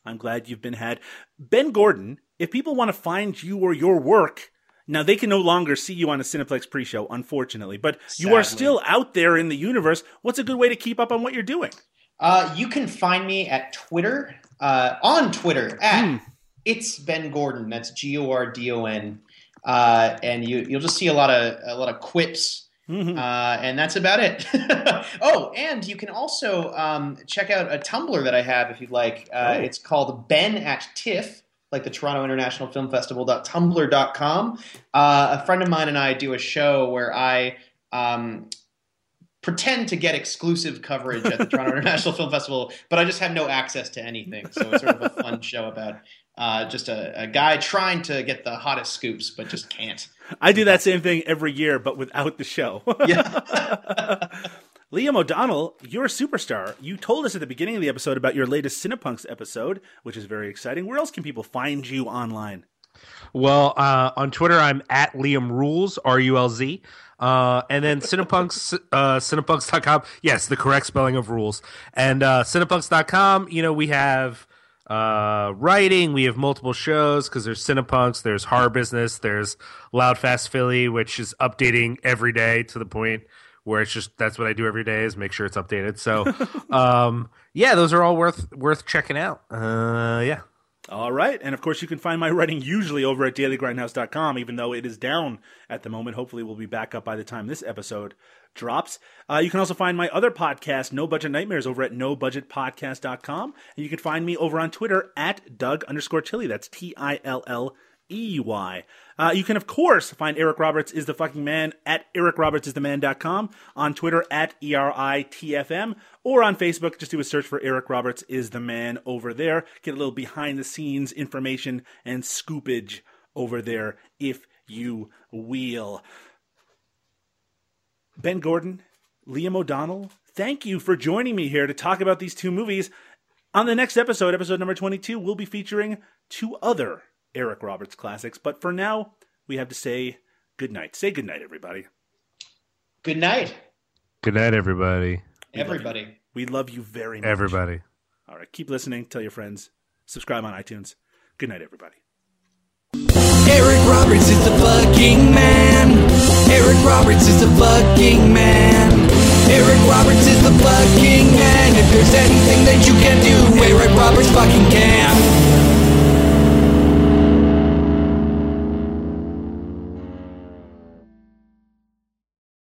I'm glad you've been had. Ben Gordon, if people want to find you or your work, now they can no longer see you on a Cineplex pre-show, unfortunately, but Sadly. You are still out there in the universe. What's a good way to keep up on what you're doing? Uh, you can find me at Twitter, uh, on Twitter, at mm. It's Ben Gordon. That's G O R D O N. Uh, and you, you'll just see a lot of a lot of quips Mm-hmm. Uh, and that's about it. Oh, and you can also um, check out a Tumblr that I have if you'd like. Uh, oh. It's called Ben at TIFF, like the Toronto International Film Festival dot tumblr dot com. Uh, a friend of mine and I do a show where I um, pretend to get exclusive coverage at the Toronto International Film Festival, but I just have no access to anything. So it's sort of a fun show about Uh, just a, a guy trying to get the hottest scoops, but just can't. I do that same thing every year, but without the show. Yeah. Liam O'Donnell, you're a superstar. You told us at the beginning of the episode about your latest CinePunks episode, which is very exciting. Where else can people find you online? Well, uh, on Twitter, I'm at Liam Rules, R U L Z. Uh, and then Cinepunks, uh, Cinepunks dot com. Yes, the correct spelling of rules. And uh, Cinepunks dot com, you know, we have... Uh, writing. We have multiple shows because there's Cinepunks, there's Horror Business, there's Loud Fast Philly, which is updating every day to the point where it's just that's what I do every day is make sure it's updated. So, um, yeah, those are all worth worth checking out. Uh, yeah. All right. And, of course, you can find my writing usually over at daily grindhouse dot com, even though it is down at the moment. Hopefully, we'll be back up by the time this episode drops. Uh, you can also find my other podcast, No Budget Nightmares, over at no budget podcast dot com. And you can find me over on Twitter at Doug underscore Tilly. That's T I L L E Y. Uh, you can, of course, find Eric Roberts is the fucking man at eric roberts is the man dot com, on Twitter at E R I T F M, or on Facebook, just do a search for Eric Roberts is the man over there. Get a little behind-the-scenes information and scoopage over there, if you will. Ben Gordon, Liam O'Donnell, thank you for joining me here to talk about these two movies. On the next episode, episode number twenty-two, we'll be featuring two other Eric Roberts classics. But for now, we have to say goodnight. Say goodnight, everybody. Good night. Good night, everybody. We everybody. Love we love you very much. Everybody. All right. Keep listening. Tell your friends. Subscribe on iTunes. Good night, everybody. Eric Roberts is the fucking man. Eric Roberts is the fucking man. Eric Roberts is the fucking man. If there's anything that you can do, Eric Roberts fucking can.